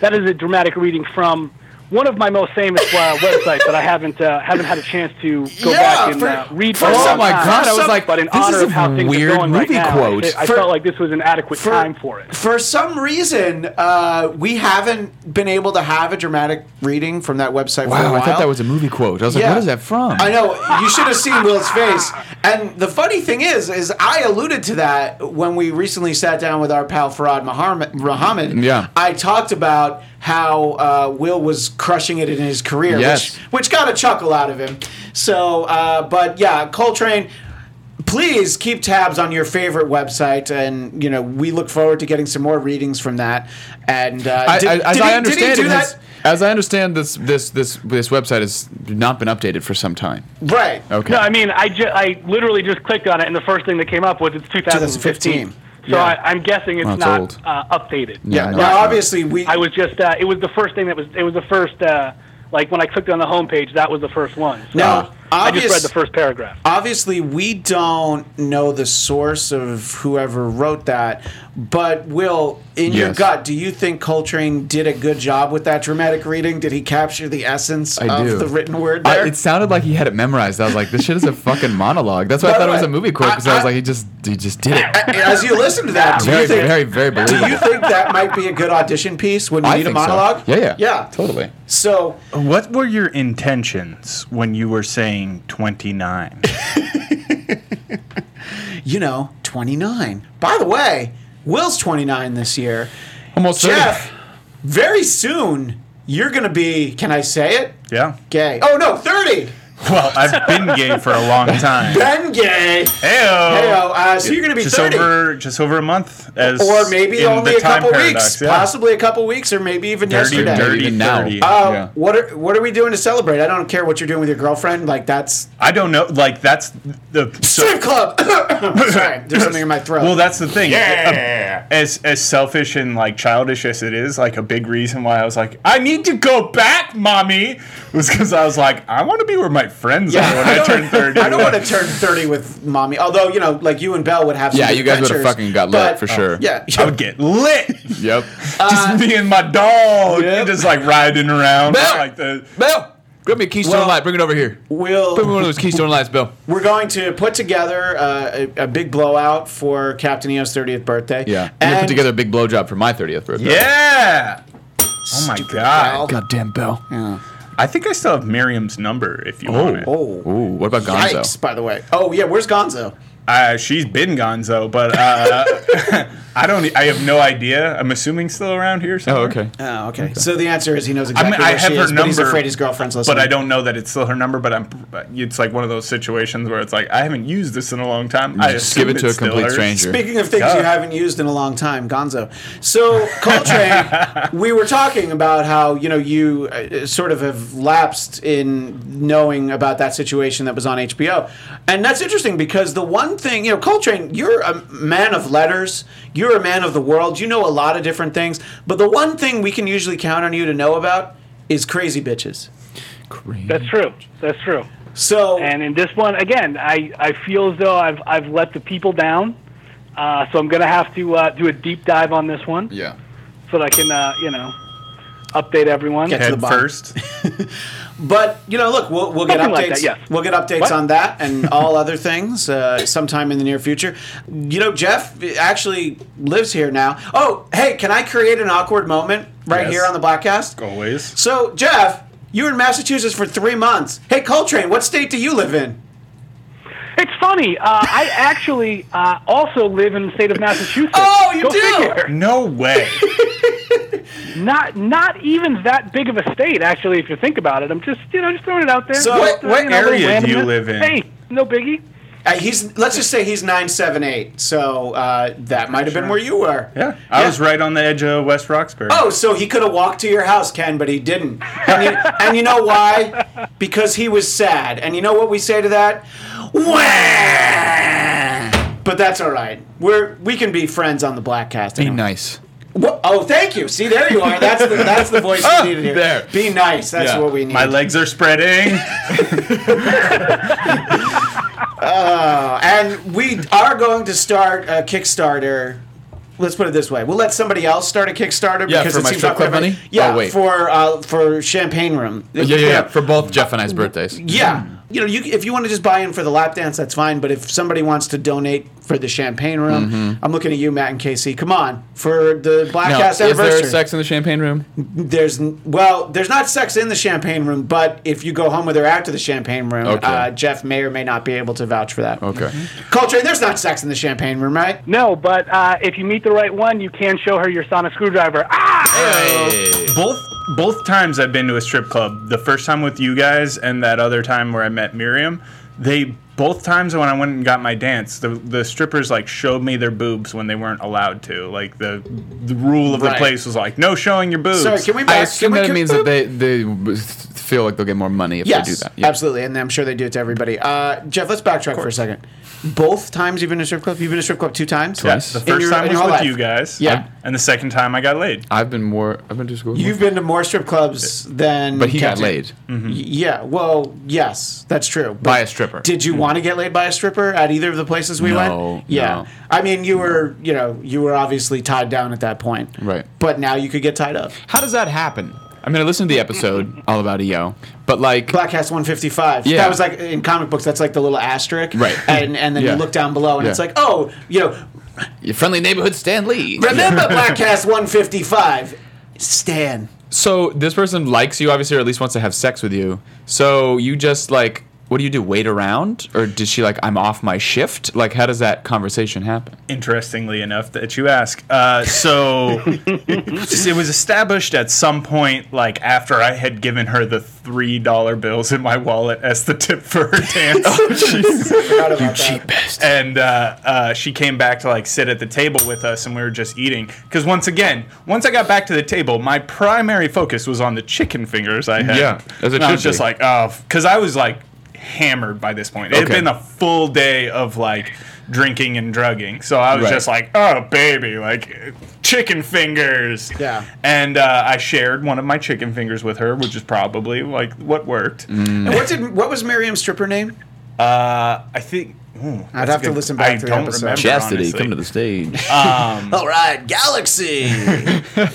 That is a dramatic reading from one of my most famous uh, websites that I haven't uh, haven't had a chance to go yeah, back and for, uh, read. For oh my god! I was some, like, but in honor of how things are going right now, quote. I, I for, felt like this was an adequate for, time for it. For some reason, uh, we haven't been able to have a dramatic reading from that website. Wow, for a while. I thought that was a movie quote. I was yeah. like, what is that from? I know. You should have seen Will's face. And the funny thing is, is I alluded to that when we recently sat down with our pal Farhad Muhammad. Yeah. I talked about how uh, Will was crushing it in his career, yes. which, which got a chuckle out of him. So, uh, but yeah, Coltrane, please keep tabs on your favorite website, and you know we look forward to getting some more readings from that. And uh, I, did, I, as did I he, understand, did he do that? Has, as I understand, this this this this website has not been updated for some time. Right. Okay. No, I mean, I ju- I literally just clicked on it, and the first thing that came up was it's two thousand fifteen. twenty fifteen So yeah. I, I'm guessing it's, well, it's not uh, updated. Yeah. yeah no, now, obviously, we. I was just. Uh, it was the first thing that was. It was the first. Uh, like when I clicked on the homepage, that was the first one. So now, I obvious, just read the first paragraph. Obviously, we don't know the source of whoever wrote that. But Will, in yes. your gut, do you think Coltrane did a good job with that dramatic reading? Did he capture the essence I of do. the written word there? I, it sounded like he had it memorized. I was like, this shit is a fucking monologue. That's why but I thought right. it was a movie quote, because I, I, I was like, he just he just did it. As you listen to that, do very, you think, very, very believable. Do you think that might be a good audition piece when you I need a monologue? So. Yeah, yeah, yeah, totally. So, what were your intentions when you were saying twenty-nine? You know, twenty-nine. By the way, Will's twenty-nine this year. Almost thirty. Jeff, very soon, you're going to be, can I say it? Yeah. Gay. Oh, no, thirty. Well, I've been gay for a long time. Been gay. Heyo. Heyo. Uh, so you're going to be just thirty. Over, just over a month. As or maybe only a couple paradox, weeks. Yeah. Possibly a couple weeks or maybe even dirty, yesterday. Dirty, dirty now. Um, yeah. What are What are we doing to celebrate? I don't care what you're doing with your girlfriend. Like, that's... I don't know. Like, that's... the so. Strip club. Sorry. There's something in my throat. Well, that's the thing. Yeah. A, as, as selfish and, like, childish as it is, like, a big reason why I was like, I need to go back, mommy, was because I was like, I want to be where my friends yeah, are when I, I turn thirty. I don't want to turn thirty with mommy. Although, you know, like you and Belle would have some Yeah, you guys would have fucking got lit but, for sure. Oh, yeah. I would get lit. Yep. Uh, just me and my dog. Yep. Just like riding around. Belle, like the, Belle, grab me a Keystone well, Light. Bring it over here. We'll, Put me one of those Keystone Lights, Belle. We're going to put together uh, a, a big blowout for Captain E O's thirtieth birthday. Yeah. And we'll put together a big blowjob for my thirtieth birthday. Yeah. Oh, my Stupid God. Belle. Goddamn Belle. Yeah. I think I still have Miriam's number if you oh, want it. Oh, Ooh, what about Gonzo? Yikes, by the way. Oh, yeah, where's Gonzo? Uh, she's been Gonzo, but uh, I don't. I have no idea. I'm assuming still around here somewhere. Oh, okay. Oh, okay. okay. So the answer is he knows exactly I mean, where I have she her is, number, but he's afraid his girlfriend's listening. But I don't know that it's still her number, but I'm. It's like one of those situations where it's like, I haven't used this in a long time. You I just give it to a complete stranger. Speaking of things God. you haven't used in a long time, Gonzo. So, Coltrane, we were talking about how, you know, you uh, sort of have lapsed in knowing about that situation that was on H B O. And that's interesting because the one thing, you know, Coltrane, you're a man of letters, you're a man of the world, you know a lot of different things, but the one thing we can usually count on you to know about is crazy bitches. Crazy. That's true. That's true. So, and in this one, again, I, I feel as though I've I've let the people down, uh, so I'm gonna have to uh, do a deep dive on this one. Yeah. So that I can uh, you know update everyone. Get Head to the bottom. first. But, you know, look, we'll, we'll get updates. Like that, yes. We'll get updates what? on that and all other things uh, sometime in the near future. You know, Jeff actually lives here now. Oh, hey, can I create an awkward moment right yes. here on the Blackcast? Always. So, Jeff, you were in Massachusetts for three months. Hey, Coltrane, what state do you live in? It's funny. Uh, I actually uh, also live in the state of Massachusetts. Oh, you Go do? Figure. No way. Not not even that big of a state, actually, if you think about it. I'm just you know just throwing it out there. So just, what, what you know, area do you live in? Hey, no biggie. Uh, he's let's just say he's nine seven eight. So uh, that might have sure. been where you were. Yeah, yeah, I was right on the edge of West Roxbury. Oh, so he could have walked to your house, Ken, but he didn't. And you, and you know why? Because he was sad. And you know what we say to that? Wah! But that's all right. We're we can be friends on the Blackcast. Anyway. Be nice. Well, oh, thank you. See, there you are. That's the that's the voice oh, we needed here. There. Be nice. That's yeah. what we need. My legs are spreading. uh, and we are going to start a Kickstarter let's put it this way. We'll let somebody else start a Kickstarter yeah, because for it my seems like money. Yeah, oh, for uh, for Champagne Room. Yeah, yeah, yeah, yeah, for both Jeff and I's birthdays. Yeah, you know, you if you want to just buy in for the lap dance, that's fine. But if somebody wants to donate for the Champagne Room, mm-hmm. I'm looking at you, Matt and Casey. Come on, for the Blackcast anniversary. Is there sex in the Champagne Room? There's well, there's not sex in the Champagne Room, but if you go home with her after the Champagne Room, okay. uh, Jeff may or may not be able to vouch for that. Okay, mm-hmm. Coltrane, there's not sex in the Champagne Room, right? No, but uh, if you meet the right one, you can show her your sonic screwdriver. Ah! Hey. Both both times I've been to a strip club, the first time with you guys and that other time where I met Miriam, they both times when I went and got my dance, the the strippers like showed me their boobs when they weren't allowed to. Like the the rule of right. the place was like no showing your boobs. Sorry, can we back, I assume that it means boobs? that they they feel like they'll get more money if yes, they do that. Yeah. Absolutely, and I'm sure they do it to everybody. Uh, Jeff, let's backtrack for a second. Both times you've been to a strip club? You've been to a strip club two times? Yes. Yeah, the first your, time was with life. you guys. Yeah. I've, and the second time I got laid. I've been more... I've been to school. You've been to more strip clubs yeah. than... But he Captain. got laid. Mm-hmm. Yeah. Well, yes. That's true. But by a stripper. Did you mm-hmm. want to get laid by a stripper at either of the places we no, went? Yeah. No. I mean, you were, you know, you were obviously tied down at that point. Right. But now you could get tied up. How does that happen? I mean, I listened to the episode all about E O, but like Blackcast one fifty-five. Yeah. That was like in comic books. That's like the little asterisk, right? And and then yeah. you look down below, and yeah. it's like, oh, you know, your friendly neighborhood Stan Lee. Remember Blackcast one fifty-five, Stan. So this person likes you, obviously, or at least wants to have sex with you. So you just like, what do you do? Wait around, or did she like, I'm off my shift? Like, how does that conversation happen? Interestingly enough, that you ask. Uh, so it was established at some point, like after I had given her the three dollar bills in my wallet as the tip for her dance. Oh, geez. you cheap bastard. And uh, uh, she came back to like sit at the table with us, and we were just eating. Because once again, once I got back to the table, my primary focus was on the chicken fingers I had. Yeah, as it should be. I was just like, oh, because I was like. hammered by this point. It okay. had been a full day of like drinking and drugging, so I was right. just like, oh baby, like chicken fingers. Yeah. And uh, I shared one of my chicken fingers with her, which is probably like what worked. Mm. And what did what was Miriam's stripper name? Uh, I think ooh, I'd have good, to listen back I to the don't episode. Remember, Chastity, honestly. Come to the stage. Um, all right, Galaxy.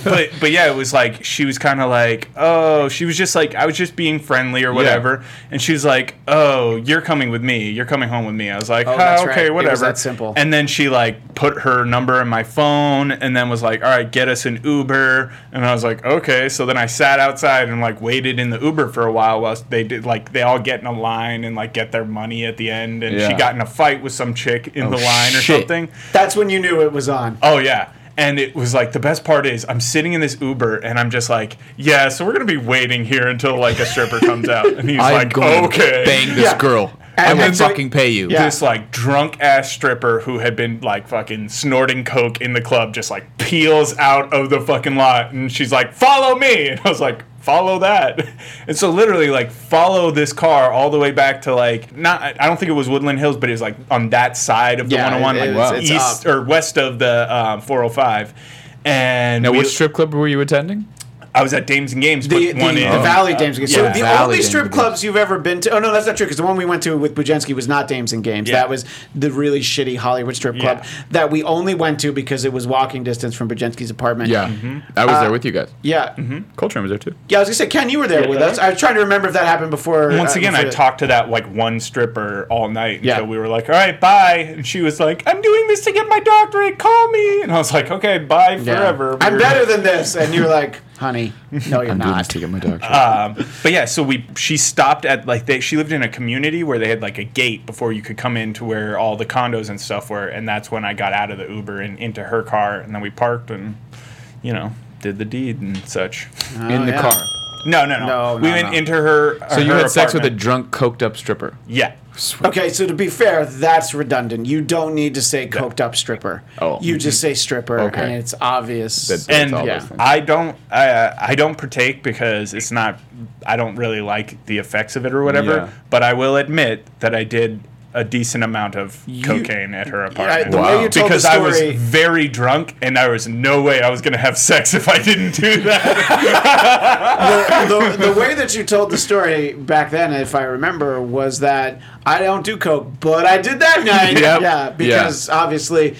but but yeah, it was like she was kind of like, oh, she was just like, I was just being friendly or whatever, yeah. and she was like, oh, you're coming with me, you're coming home with me. I was like, oh, oh okay, right. whatever. It was that simple. And then she like put her number in my phone, and then was like, all right, get us an Uber. And I was like, okay. So then I sat outside and like waited in the Uber for a while while they did like they all get in a line and like get their money at the end, and yeah. she got in a fight with some chick in oh, the line or shit. something. That's when you knew it was on. Oh, yeah. And it was like, the best part is I'm sitting in this Uber and I'm just like, yeah, so we're going to be waiting here until like a stripper comes out. And he's I'm like, going okay. bang this yeah. girl. And I will fucking pay you. Yeah. This like drunk ass stripper who had been like fucking snorting coke in the club just like peels out of the fucking lot, and she's like, follow me. And I was like, follow that. And so literally like follow this car all the way back to like not I don't think it was Woodland Hills, but it was like on that side of the yeah, one oh one, it, like it's, east it's or west of the um, four oh five. And now we, which strip club were you attending? I was at Dames and Games, but the, the, one in. The Valley Dames and Games. Yeah. So the Valley only strip clubs you've ever been to... Oh, no, that's not true, because the one we went to with Bujenski was not Dames and Games. Yeah. That was the really shitty Hollywood strip club yeah. that we only went to because it was walking distance from Bujenski's apartment. Yeah. Mm-hmm. I was uh, there with you guys. Yeah. Mm-hmm. Coltrane was there, too. Yeah, I was going to say, Ken, you were there yeah, with us. I was trying to remember if that happened before... Once uh, again, before I talked to that, like, one stripper all night until yeah. we were like, all right, bye. And she was like, I'm doing this to get my doctorate. Call me. And I was like, okay, bye yeah. forever. I'm better than this. And you were like... Honey, no, you're I'm not. To get my dog um, but yeah, so we she stopped at like they, she lived in a community where they had like a gate before you could come into where all the condos and stuff were, and that's when I got out of the Uber and into her car, and then we parked and you know did the deed and such oh, in the yeah. car. No, no, no. no we no, went no. into her. So her you had sex apartment. with a drunk, coked up stripper. Yeah. Sweet. Okay, so to be fair, that's redundant. You don't need to say coked up stripper. Oh, you mm-hmm. just say stripper, okay. and it's obvious. That, and yeah. I don't, I, uh, I don't partake because it's not. I don't really like the effects of it or whatever. Yeah. But I will admit that I did a decent amount of you, cocaine at her apartment. Yeah, the wow. way you told because the story, I was very drunk, and there was no way I was going to have sex if I didn't do that. the, the, the way that you told the story back then, if I remember, was that I don't do coke, but I did that night. Yep. Yeah, because yeah. obviously...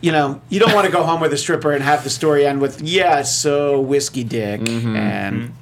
you know, you don't want to go home with a stripper and have the story end with, yeah, so whiskey dick. Mm-hmm. And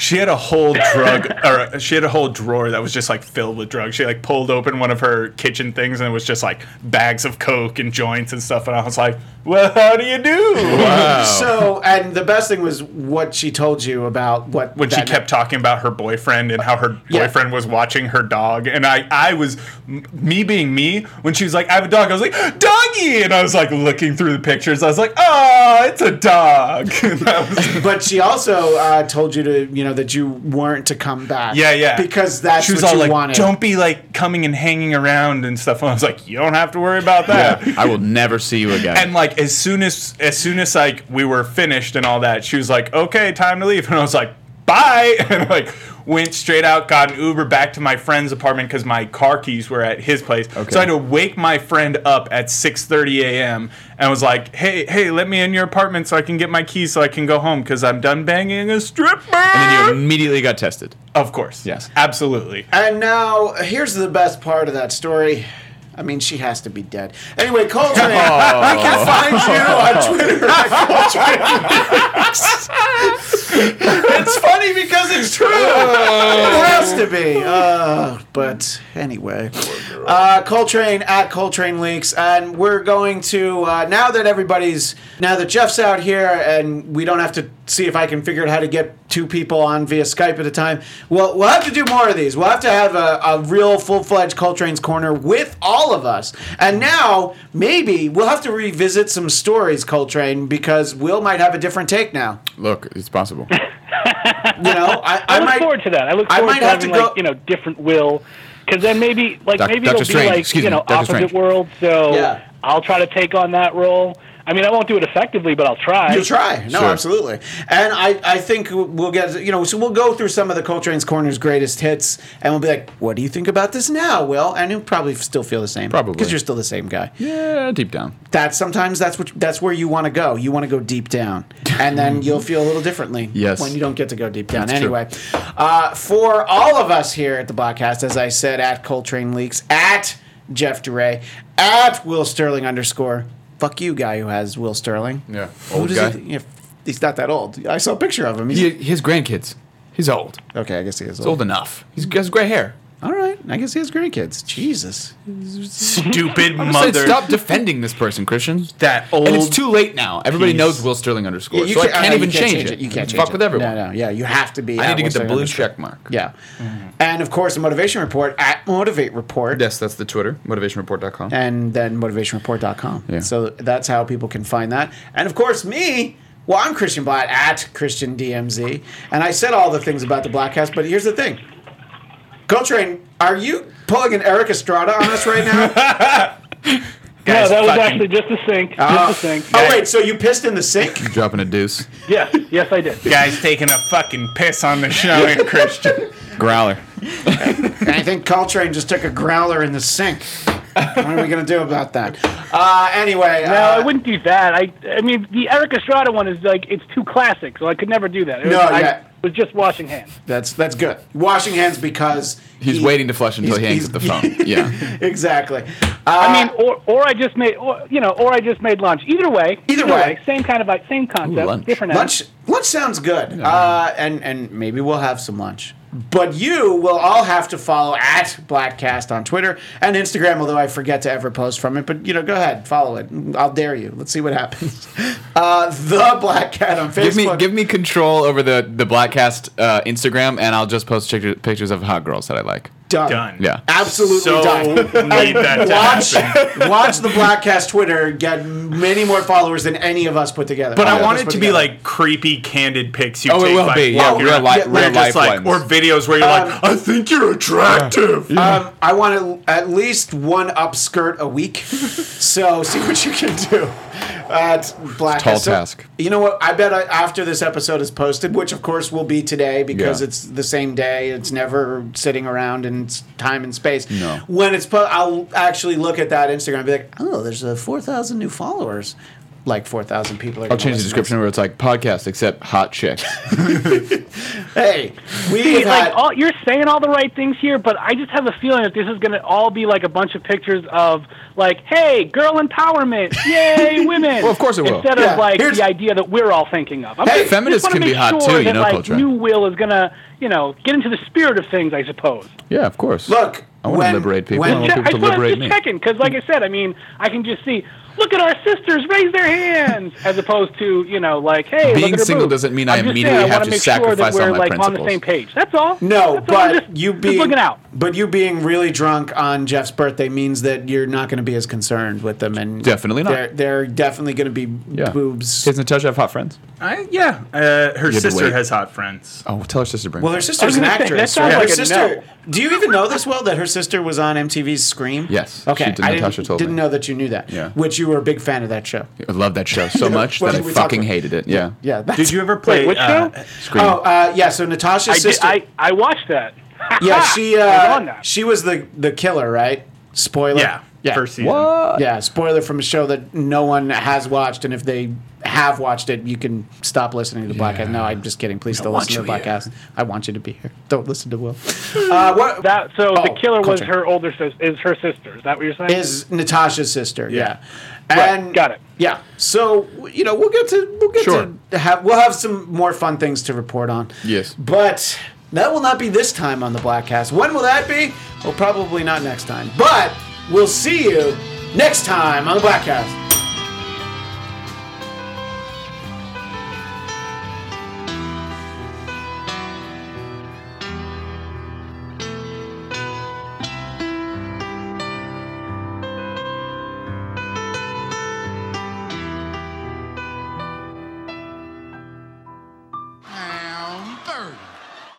she had a whole drug, or she had a whole drawer that was just like filled with drugs. She like pulled open one of her kitchen things and it was just like bags of coke and joints and stuff. And I was like, well, how do you do? Wow. So, and the best thing was what she told you about what. When she kept meant. talking about her boyfriend and how her yeah. boyfriend was watching her dog. And I, I was, me being me, when she was like, I have a dog, I was like, doggy! And I was like looking through the pictures. I was like, oh, it's a dog. was, but she also uh, told you to, you know, that you weren't to come back. Yeah, yeah. Because that's she was what all you like, wanted. Don't be like coming and hanging around and stuff. And I was like, you don't have to worry about that. Yeah, I will never see you again. And like, As soon as as soon as like we were finished and all that, she was like, "Okay, time to leave," and I was like, "Bye," and like went straight out, got an Uber back to my friend's apartment because my car keys were at his place. Okay. So I had to wake my friend up at six thirty a.m. and was like, "Hey, hey, let me in your apartment so I can get my keys so I can go home because I'm done banging a stripper." And then you immediately got tested. Of course, yes, absolutely. And now here's the best part of that story. I mean, she has to be dead. Anyway, Colton, oh. I can find you on Twitter. It's funny because it's true. Oh. It has to be. Uh, but anyway, uh, Coltrane at Coltrane Leaks, and we're going to uh, now that everybody's now that Jeff's out here, and we don't have to see if I can figure out how to get two people on via Skype at a time. Well, we'll have to do more of these. We'll have to have a, a real full-fledged Coltrane's Corner with all of us. And now, maybe, we'll have to revisit some stories, Coltrane, because Will might have a different take now. Look, it's possible. you know, I, I, I look might, forward to that. I look forward I to having, have to like, you know, different Will. Because then maybe, like, Doc, maybe Doctor it'll Strange. be, like, Excuse you know, Doctor opposite Strange. world. So yeah. I'll try to take on that role. I mean, I won't do it effectively, but I'll try. You'll try. No, sure. Absolutely. And I, I think we'll get, you know, so we'll go through some of the Coltrane's Corner's greatest hits, and we'll be like, what do you think about this now, Will? And he'll probably still feel the same. Probably. Because you're still the same guy. Yeah, deep down. That's sometimes that's what that's where you want to go. You want to go deep down. And then you'll feel a little differently yes. when you don't get to go deep down. That's anyway, uh, for all of us here at the Blockcast, as I said, at Coltrane Leaks, at Jeff Duray, at Will Sterling underscore. Fuck you, guy who has Will Sterling. Yeah, old guy. He, you know, he's not that old. I saw a picture of him. He's he, his grandkids. He's old. Okay, I guess he is old. He's old enough. He's has gray hair. All right, I guess he has grandkids. Jesus. Stupid mother. Saying, stop defending this person, Christian. That old. And it's too late now. Everybody knows Will Sterling underscore. Yeah, so I can't no, even can't change, change it. it. You can't change fuck it. Fuck with everyone. No, no, yeah, you have to be. I need to get Will the blue check mark. Yeah. Mm-hmm. And, of course, the Motivation Report at Motivate Report. Yes, that's the Twitter, motivation report dot com. And then motivation report dot com. Yeah. So that's how people can find that. And, of course, me. Well, I'm Christian Blatt at Christian D M Z. And I said all the things about the Blackcast, but here's the thing. Coltrane, are you pulling an Eric Estrada on us right now? Guys, no, that was fucking... actually just a sink. Uh, just a sink. Oh, guys. Wait, so you pissed in the sink? Dropping a deuce. Yes, yes, I did. Guys taking a fucking piss on the show, and Christian. Growler. And I think Coltrane just took a growler in the sink. What are we going to do about that? Uh, anyway. No, uh, I wouldn't do that. I I mean, the Eric Estrada one is like, it's too classic, so I could never do that. It was, no, I, yeah. It was just washing hands. That's that's good. Washing hands because... He's he, waiting to flush until he hangs up the phone. Yeah. Exactly. Uh, I mean, or or I just made, or, you know, or I just made lunch. Either way. Either, either way. way. Same kind of, like, same concept. Ooh, lunch. Different lunch, lunch sounds good. Yeah. Uh, and, and maybe we'll have some lunch. But you will all have to follow at Blackcast on Twitter and Instagram, although I forget to ever post from it. But, you know, go ahead. Follow it. I'll dare you. Let's see what happens. Uh, the Black Cat on Facebook. Give me, give me control over the, the Blackcast uh, Instagram, and I'll just post chic- pictures of hot girls that I like. Done. done. Yeah. Absolutely so done. Need that to watch, watch the Blackcast Twitter get many more followers than any of us put together. But oh, I yeah, want it to together. be like creepy, candid pics you oh, take. Oh, it will like, be. Yeah, real, li- real, real life like, ones. Or videos where you're um, like, I think you're attractive. Yeah. Yeah. Um, I want a, at least one upskirt a week. So see what you can do at Blackcast. It's a tall so, task. You know what? I bet I, after this episode is posted, which of course will be today because yeah. it's the same day. It's never sitting around and time and space. No. When it's put, I'll actually look at that Instagram and be like, oh, there's uh, four thousand new followers. like four thousand people are going to I'll change the description where it's like podcast except hot chicks. Hey, we See, like all, you're saying all the right things here, but I just have a feeling that this is going to all be like a bunch of pictures of like, hey, girl empowerment, yay, women. Well, of course it will. Instead yeah. of like Here's... the idea that we're all thinking of. I'm hey, just, feminists just can be hot sure too, you know, like, culture. New Will is going to, you know, get into the spirit of things, I suppose. Yeah, of course. Look. I want when, to liberate people. When, I want people I to liberate me. I'm just checking, because like I said, I mean, I can just see, look at our sisters, raise their hands, as opposed to, you know, like, hey, being look at single doesn't mean I immediately saying, have I to make sacrifice sure that we're, all my like, principles. On the same page. That's all. No, That's but all. Just, you being just looking out. But you being really drunk on Jeff's birthday means that you're not going to be as concerned with them, and definitely not. They're, they're definitely going to be yeah. boobs. Doesn't Natasha have hot friends? I yeah. Uh, her you sister has hot friends. Oh, well, tell her sister to bring. Well, her sister's an actress. That sounds like a no. Do you even know this well? That her sister was on M T V's Scream? Yes. Okay. She did, I Natasha didn't, told didn't me. know that you knew that. Yeah. Which you were a big fan of that show. I love that show so much that I fucking hated it. Yeah. Yeah. Did you ever play which uh, show? Scream. Oh, uh, yeah. So Natasha's I sister. Did, I I watched that. Yeah, she uh, she was the, the killer, right? Spoiler. Yeah, yeah. First season. What? Yeah, spoiler from a show that no one has watched, and if they have watched it, you can stop listening to the yeah. podcast. No, I'm just kidding. Please don't listen to the podcast. Here. I want you to be here. Don't listen to Will. Uh, what? That, so oh, the killer was culture. her older sis- is her sister. Is that what you're saying? Is Natasha's sister? Yeah. yeah. And right. Got it. Yeah. So you know we'll get to we'll get sure. to have we'll have some more fun things to report on. Yes. But. That will not be this time on the Blackcast. When will that be? Well, probably not next time. But we'll see you next time on the Blackcast.